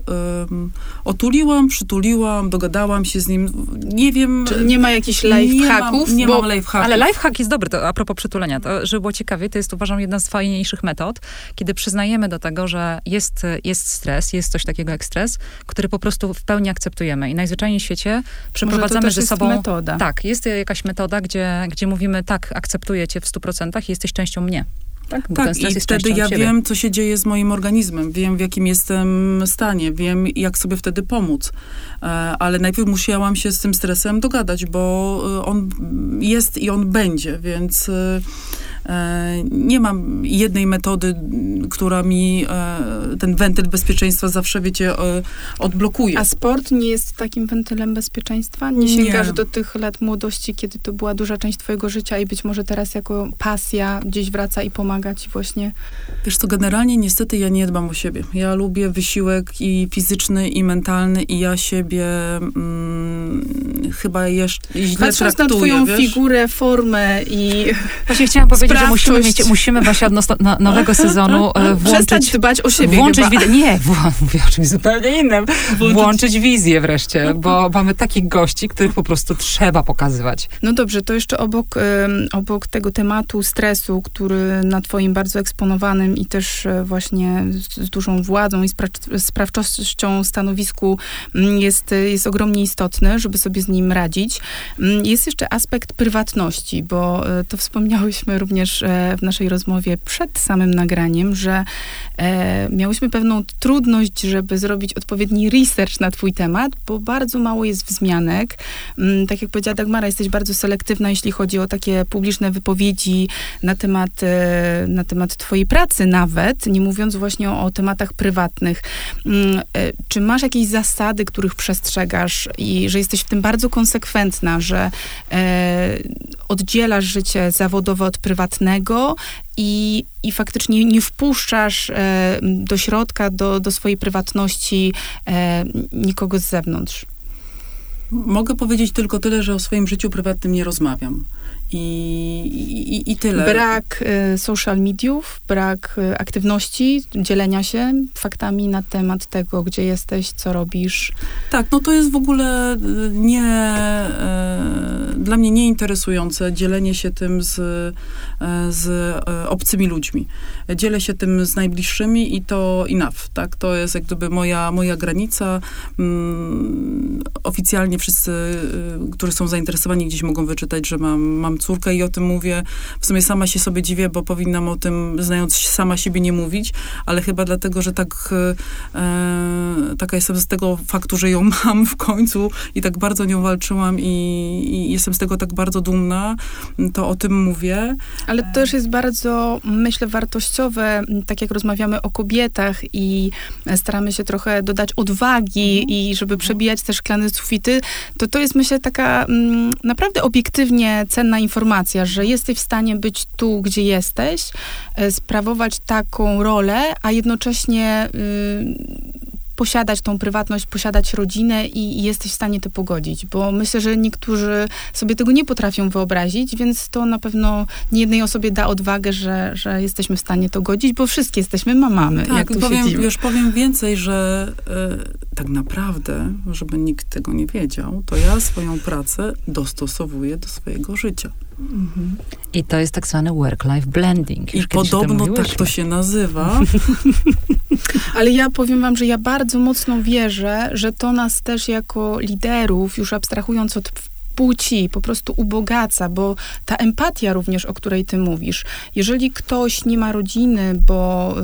yy, otuliłam, przytuliłam, dogadałam się z nim. Nie wiem... Czy nie ma jakichś lifehacków? Nie, mam, nie mam lifehacków. Ale lifehack jest dobry, to a propos przytulenia. To, żeby było ciekawie, to jest, uważam, jedna z fajniejszych metod, kiedy przyznajemy do tego, że jest, jest stres, jest coś takiego jak stres, który po prostu w pełni akceptujemy. I najzwyczajniej w świecie przeprowadzamy ze sobą... Może to też jest metoda. Tak, jest jakaś metoda, gdzie, gdzie mówimy, tak, akceptuję cię w stu procentach, jesteś częścią mnie. Tak, tak i wtedy ja ciebie. Wiem, co się dzieje z moim organizmem, wiem, w jakim jestem stanie, wiem, jak sobie wtedy pomóc, ale najpierw musiałam się z tym stresem dogadać, bo on jest i on będzie, więc nie mam jednej metody, która mi ten wentyl bezpieczeństwa zawsze, wiecie, odblokuje. A sport nie jest takim wentylem bezpieczeństwa? Nie sięgasz nie. do tych lat młodości, kiedy to była duża część twojego życia i być może teraz jako pasja gdzieś wraca i pomaga ci właśnie? Wiesz co, generalnie niestety ja nie dbam o siebie. Ja lubię wysiłek i fizyczny, i mentalny, i ja siebie mm, chyba jeszcze źle Patrząc traktuję, na twoją wiesz? figurę, formę i... Właśnie chciałam powiedzieć, że musimy mieć, musimy Basia od no, nowego sezonu e, włączyć... Przestać dbać o siebie włączyć chyba. Wi- nie, wło- mówię o czymś zupełnie innym. Włączyć, włączyć wizję wreszcie, bo mamy takich gości, których po prostu trzeba pokazywać. No dobrze, to jeszcze obok, um, obok tego tematu stresu, który na twoim bardzo eksponowanym i też właśnie z dużą władzą i spra- sprawczością stanowisku jest, jest ogromnie istotny, żeby sobie z nim radzić. Jest jeszcze aspekt prywatności, bo to wspomniałyśmy również w naszej rozmowie przed samym nagraniem, że miałyśmy pewną trudność, żeby zrobić odpowiedni research na twój temat, bo bardzo mało jest wzmianek. Tak jak powiedziała Dagmara, jesteś bardzo selektywna, jeśli chodzi o takie publiczne wypowiedzi na temat na temat twojej pracy nawet, nie mówiąc właśnie o, o tematach prywatnych. Czy masz jakieś zasady, których przestrzegasz i że jesteś w tym bardzo konsekwentna, że e, oddzielasz życie zawodowe od prywatnego i, i faktycznie nie wpuszczasz e, do środka, do, do swojej prywatności e, nikogo z zewnątrz? Mogę powiedzieć tylko tyle, że o swoim życiu prywatnym nie rozmawiam. I, i, i tyle. Brak y, social mediów, brak y, aktywności, dzielenia się faktami na temat tego, gdzie jesteś, co robisz. Tak, no to jest w ogóle nie, y, dla mnie nieinteresujące dzielenie się tym z, z obcymi ludźmi. Dzielę się tym z najbliższymi i to enough, tak? To jest jak gdyby moja, moja granica. Mm, oficjalnie wszyscy, y, którzy są zainteresowani, gdzieś mogą wyczytać, że mam, mam córkę i o tym mówię. W sumie sama się sobie dziwię, bo powinnam o tym, znając sama siebie, nie mówić, ale chyba dlatego, że tak e, taka jestem z tego faktu, że ją mam w końcu i tak bardzo nią walczyłam i, i jestem z tego tak bardzo dumna, to o tym mówię. Ale to też jest bardzo, myślę, wartościowe, tak jak rozmawiamy o kobietach i staramy się trochę dodać odwagi mm. i żeby przebijać te szklane sufity, to to jest, myślę, taka m, naprawdę obiektywnie cenna informacja, że jesteś w stanie być tu, gdzie jesteś, sprawować taką rolę, a jednocześnie y, posiadać tą prywatność, posiadać rodzinę i, i jesteś w stanie to pogodzić, bo myślę, że niektórzy sobie tego nie potrafią wyobrazić, więc to na pewno nie jednej osobie da odwagę, że, że jesteśmy w stanie to godzić, bo wszystkie jesteśmy mamami. Tak, jak tu powiem, siedzimy. Już powiem więcej, że y, tak naprawdę, żeby nikt tego nie wiedział, to ja swoją pracę dostosowuję do swojego życia. Mhm. I to jest tak zwany work-life blending. Już I podobno to tak to się nazywa. Ale ja powiem wam, że ja bardzo mocno wierzę, że to nas też jako liderów, już abstrahując od płci, po prostu ubogaca, bo ta empatia również, o której ty mówisz. Jeżeli ktoś nie ma rodziny, bo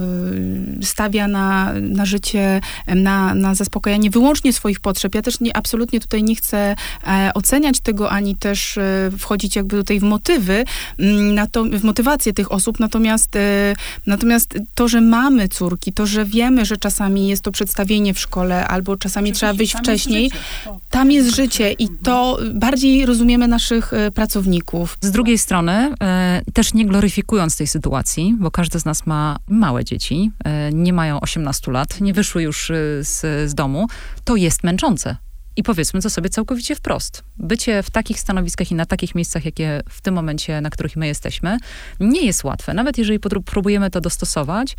y, stawia na, na życie, na, na zaspokajanie wyłącznie swoich potrzeb, ja też nie, absolutnie tutaj nie chcę e, oceniać tego, ani też e, wchodzić jakby tutaj w motywy, m, na to, w motywację tych osób, natomiast, e, natomiast to, że mamy córki, to, że wiemy, że czasami jest to przedstawienie w szkole, albo czasami Czyli trzeba wyjść tam wcześniej, jest tam jest życie i mhm. to bardziej rozumiemy naszych y, pracowników. Z drugiej strony, y, też nie gloryfikując tej sytuacji, bo każdy z nas ma małe dzieci, y, nie mają osiemnastu lat, nie wyszły już y, z, z domu, to jest męczące. I powiedzmy to sobie całkowicie wprost. Bycie w takich stanowiskach i na takich miejscach, jakie w tym momencie, na których my jesteśmy, nie jest łatwe. Nawet jeżeli próbujemy to dostosować,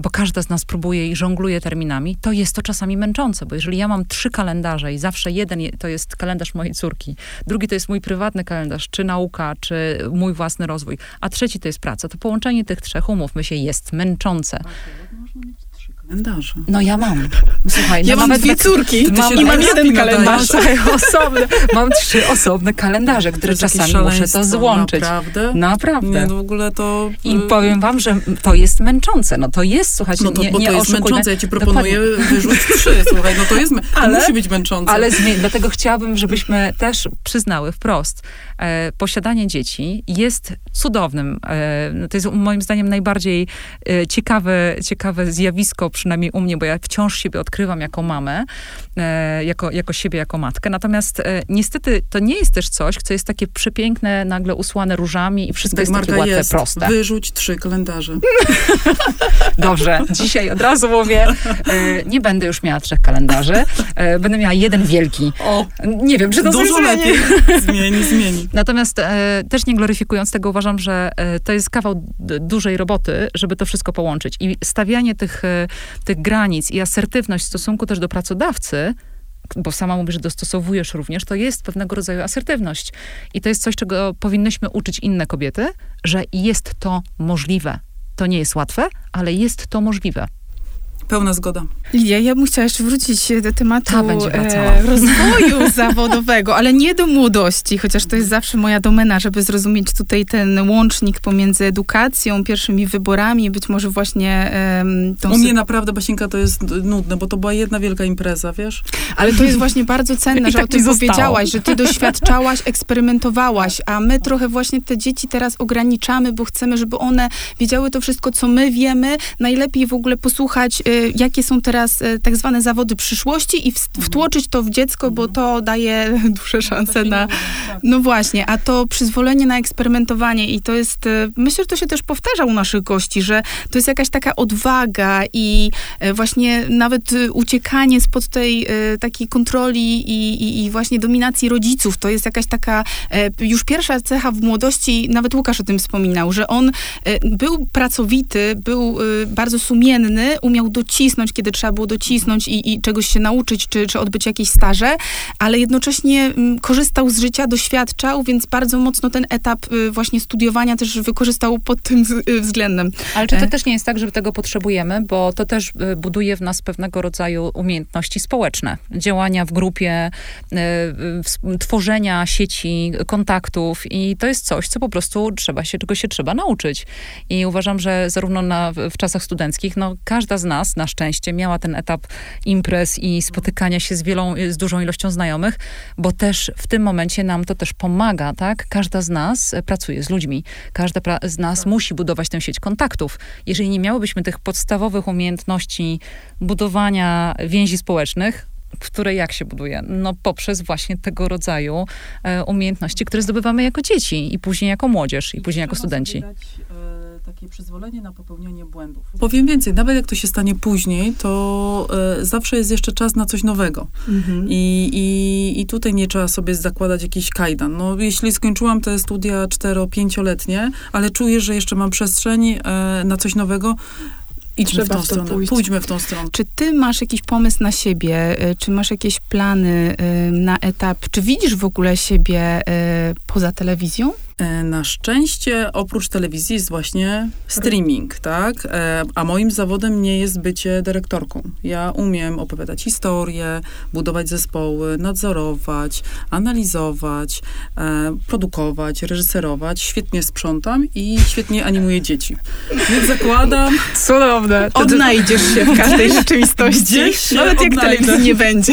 bo każda z nas próbuje i żongluje terminami, to jest to czasami męczące, bo jeżeli ja mam trzy kalendarze i zawsze jeden to jest kalendarz mojej córki, drugi to jest mój prywatny kalendarz, czy nauka, czy mój własny rozwój, a trzeci to jest praca, to połączenie tych trzech, umówmy się, jest męczące. Kalendarze. No ja mam. Słuchaj, ja no mam dwie córki mam, i mam jeden kalendarz. Mam, osobne, mam trzy osobne kalendarze, które czasami muszę to złączyć. Naprawdę? Naprawdę. Nie, w ogóle to... I powiem wam, że to jest męczące. No to jest, słuchajcie, no to, nie, nie to jest męczące. Ja ci proponuję wyrzuć trzy, słuchaj, no to jest, ale, musi być męczące. Ale zmie- dlatego chciałabym, żebyśmy też przyznały wprost, e, posiadanie dzieci jest cudownym, e, to jest moim zdaniem najbardziej e, ciekawe, ciekawe zjawisko, przynajmniej u mnie, bo ja wciąż siebie odkrywam jako mamę, e, jako, jako siebie, jako matkę. Natomiast e, niestety to nie jest też coś, co jest takie przepiękne, nagle usłane różami i wszystko jest takie łatwe, jest. Proste. Wyrzuć trzy kalendarze. Dobrze, dzisiaj od razu mówię, e, nie będę już miała trzech kalendarzy, e, będę miała jeden wielki. O, nie wiem, czy to dużo lepiej. Zmieni, zmieni. Natomiast e, też nie gloryfikując tego, uważam, że e, to jest kawał d- dużej roboty, żeby to wszystko połączyć. I stawianie tych e, tych granic i asertywność w stosunku też do pracodawcy, bo sama mówisz, że dostosowujesz również, to jest pewnego rodzaju asertywność. I to jest coś, czego powinnyśmy uczyć inne kobiety, że jest to możliwe. To nie jest łatwe, ale jest to możliwe. Pełna zgoda. Lidia, ja bym chciała jeszcze wrócić do tematu e, rozwoju zawodowego, ale nie do młodości, chociaż to jest zawsze moja domena, żeby zrozumieć tutaj ten łącznik pomiędzy edukacją, pierwszymi wyborami, być może właśnie... E, tą... U mnie naprawdę, Basienka, to jest nudne, bo to była jedna wielka impreza, wiesz? Ale to jest właśnie bardzo cenne, że tak o tym powiedziałaś, że ty doświadczałaś, eksperymentowałaś, a my trochę właśnie te dzieci teraz ograniczamy, bo chcemy, żeby one wiedziały to wszystko, co my wiemy, najlepiej w ogóle posłuchać jakie są teraz tak zwane zawody przyszłości i wtłoczyć to w dziecko, bo to daje duże szanse na... No właśnie, a to przyzwolenie na eksperymentowanie i to jest... Myślę, że to się też powtarza u naszych gości, że to jest jakaś taka odwaga i właśnie nawet uciekanie spod tej takiej kontroli i, i, i właśnie dominacji rodziców. To jest jakaś taka już pierwsza cecha w młodości, nawet Łukasz o tym wspominał, że on był pracowity, był bardzo sumienny, umiał docisnąć, kiedy trzeba było docisnąć i, i czegoś się nauczyć, czy, czy odbyć jakieś staże, ale jednocześnie korzystał z życia, doświadczał, więc bardzo mocno ten etap właśnie studiowania też wykorzystał pod tym względem. Ale czy to też nie jest tak, że tego potrzebujemy, bo to też buduje w nas pewnego rodzaju umiejętności społeczne, działania w grupie, tworzenia sieci, kontaktów i to jest coś, co po prostu trzeba się, czego się trzeba nauczyć. I uważam, że zarówno na, w czasach studenckich, no każda z nas na szczęście miała ten etap imprez i spotykania się z, wielą, z dużą ilością znajomych, bo też w tym momencie nam to też pomaga, tak? Każda z nas pracuje z ludźmi. Każda pra- z nas tak. musi budować tę sieć kontaktów. Jeżeli nie miałybyśmy tych podstawowych umiejętności budowania więzi społecznych, które jak się buduje? No poprzez właśnie tego rodzaju e, umiejętności, które zdobywamy jako dzieci i później jako młodzież i, I później jako studenci. Takie przyzwolenie na popełnienie błędów. Powiem więcej, nawet jak to się stanie później, to y, zawsze jest jeszcze czas na coś nowego. Mm-hmm. I, i, I tutaj nie trzeba sobie zakładać jakiś kajdan. No, jeśli skończyłam te studia cztero-pięcioletnie, ale czuję, że jeszcze mam przestrzeń y, na coś nowego, idźmy w tą stronę, pójść. pójdźmy w tą stronę. Czy ty masz jakiś pomysł na siebie? Czy masz jakieś plany y, na etap? Czy widzisz w ogóle siebie y, poza telewizją? Na szczęście oprócz telewizji jest właśnie streaming, tak? A moim zawodem nie jest bycie dyrektorką. Ja umiem opowiadać historię, budować zespoły, nadzorować, analizować, produkować, reżyserować. Świetnie sprzątam i świetnie animuję dzieci. Więc zakładam... Cudowne. Odnajdziesz się w każdej rzeczywistości. Nawet jak telewizji nie będzie.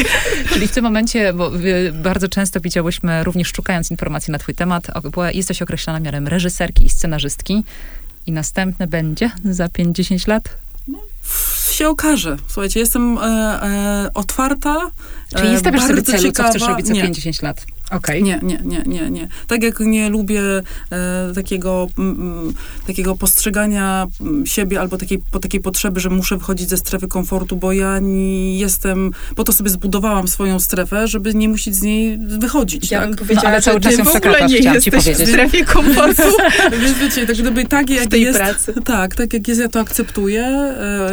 Czyli w tym momencie, bo bardzo często widziałyśmy, również szukając informacji na twój temat, jest coś określana mianem reżyserki i scenarzystki i następne będzie za pięćdziesiąt lat? No, się okaże. Słuchajcie, jestem e, e, otwarta, Czyli nie stawiasz sobie celu, ciekawa. Co chcesz robić za nie. pięćdziesiąt lat? Okay. Nie, nie, nie, nie, nie. Tak jak nie lubię e, takiego, m, takiego postrzegania siebie albo takiej, po, takiej potrzeby, że muszę wychodzić ze strefy komfortu, bo ja nie jestem, po to sobie zbudowałam swoją strefę, żeby nie musieć z niej wychodzić. Ja tak? bym powiedziała, no, ale cały czas ją przekraczasz, nie chciałam ci powiedzieć. W strefie komfortu. Więc wiecie, tak żeby tak jak jest, pracy. tak, tak jak jest, ja to akceptuję, e,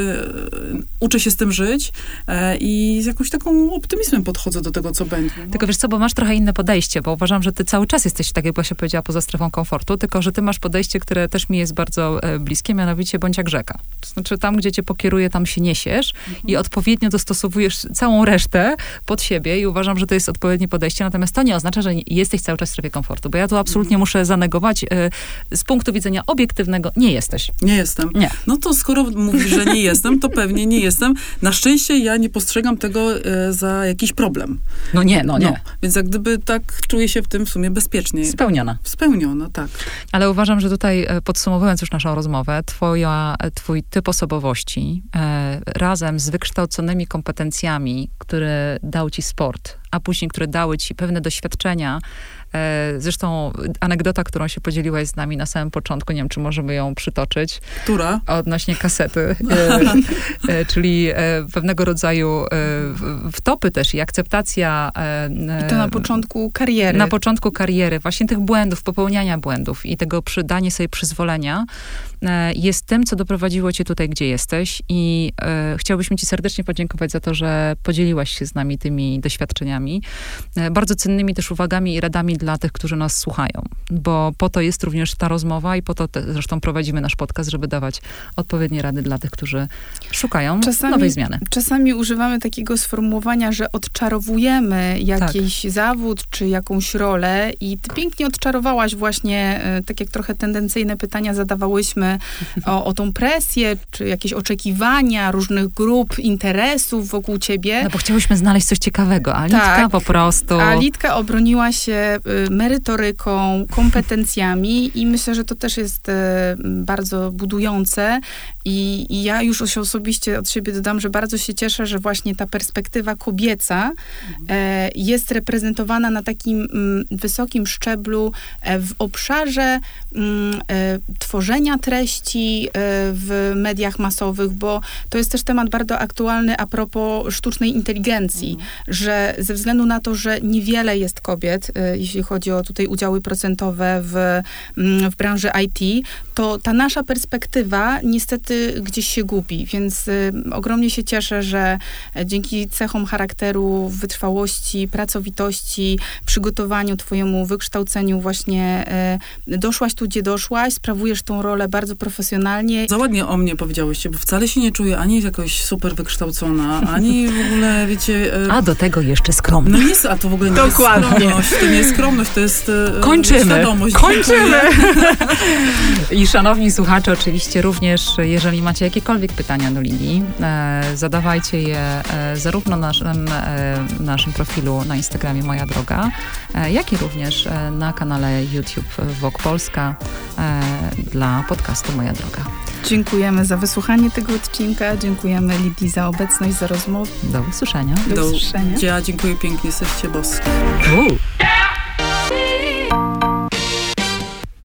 uczę się z tym żyć e, i z jakąś taką optymizmem podchodzę do tego, co będzie. No. Tylko wiesz co, bo masz trochę inne podejście. Podejście, bo uważam, że ty cały czas jesteś, tak jak Basia powiedziała, poza strefą komfortu, tylko że ty masz podejście, które też mi jest bardzo e, bliskie, mianowicie bądź jak rzeka. To znaczy tam, gdzie cię pokieruje, tam się niesiesz mhm. i odpowiednio dostosowujesz całą resztę pod siebie i uważam, że to jest odpowiednie podejście, natomiast to nie oznacza, że jesteś cały czas w strefie komfortu, bo ja to absolutnie mhm. muszę zanegować. E, z punktu widzenia obiektywnego nie jesteś. Nie jestem. Nie. No to skoro mówisz, że nie jestem, to pewnie nie jestem. Na szczęście ja nie postrzegam tego e, za jakiś problem. No nie, no nie. No, więc jak gdyby tak czuję się w tym w sumie bezpiecznie. Spełniona. Spełniona, tak. Ale uważam, że tutaj podsumowując już naszą rozmowę, twoja, twój typ osobowości e, razem z wykształconymi kompetencjami, które dał ci sport, a później, które dały ci pewne doświadczenia. Zresztą anegdota, którą się podzieliłaś z nami na samym początku, nie wiem, czy możemy ją przytoczyć. Która? Odnośnie kasety. Czyli pewnego rodzaju wtopy też i akceptacja. I to na początku kariery. Na początku kariery. Właśnie tych błędów, popełniania błędów i tego dania sobie przyzwolenia jest tym, co doprowadziło cię tutaj, gdzie jesteś i e, chciałbyśmy ci serdecznie podziękować za to, że podzieliłaś się z nami tymi doświadczeniami, e, bardzo cennymi też uwagami i radami dla tych, którzy nas słuchają, bo po to jest również ta rozmowa i po to te, zresztą prowadzimy nasz podcast, żeby dawać odpowiednie rady dla tych, którzy szukają czasami nowej zmiany. Czasami używamy takiego sformułowania, że odczarowujemy jakiś tak. zawód czy jakąś rolę i ty pięknie odczarowałaś właśnie, e, tak jak trochę tendencyjne pytania zadawałyśmy o, o tą presję, czy jakieś oczekiwania różnych grup, interesów wokół ciebie. No bo chciałyśmy znaleźć coś ciekawego, a Litka tak, po prostu... A Litka obroniła się y, merytoryką, kompetencjami i myślę, że to też jest y, bardzo budujące i, i ja już się osobiście od siebie dodam, że bardzo się cieszę, że właśnie ta perspektywa kobieca y, jest reprezentowana na takim y, wysokim szczeblu y, w obszarze y, y, tworzenia treści w mediach masowych, bo to jest też temat bardzo aktualny a propos sztucznej inteligencji, mhm. że ze względu na to, że niewiele jest kobiet, jeśli chodzi o tutaj udziały procentowe w, w branży I T, to ta nasza perspektywa niestety gdzieś się gubi, więc ogromnie się cieszę, że dzięki cechom charakteru, wytrwałości, pracowitości, przygotowaniu twojemu, wykształceniu właśnie doszłaś tu, gdzie doszłaś, sprawujesz tą rolę bardzo profesjonalnie. Za ładnie o mnie powiedziałyście, bo wcale się nie czuję ani jakoś super wykształcona, ani w ogóle, wiecie... E... A do tego jeszcze skromność. No jest, a to w ogóle nie dokładnie. Jest skromność. To nie jest skromność, to jest e... Kończymy. Świadomość. Kończymy. I szanowni słuchacze, oczywiście również, jeżeli macie jakiekolwiek pytania do Lidii, e, zadawajcie je e, zarówno na naszym, e, naszym profilu na Instagramie Moja Droga, e, jak i również e, na kanale YouTube Wok Polska e, dla podcastu Moja Droga. Dziękujemy za wysłuchanie tego odcinka. Dziękujemy Lidii za obecność, za rozmowę. Do usłyszenia. Do usłyszenia. Ja dziękuję pięknie, jesteście boskie.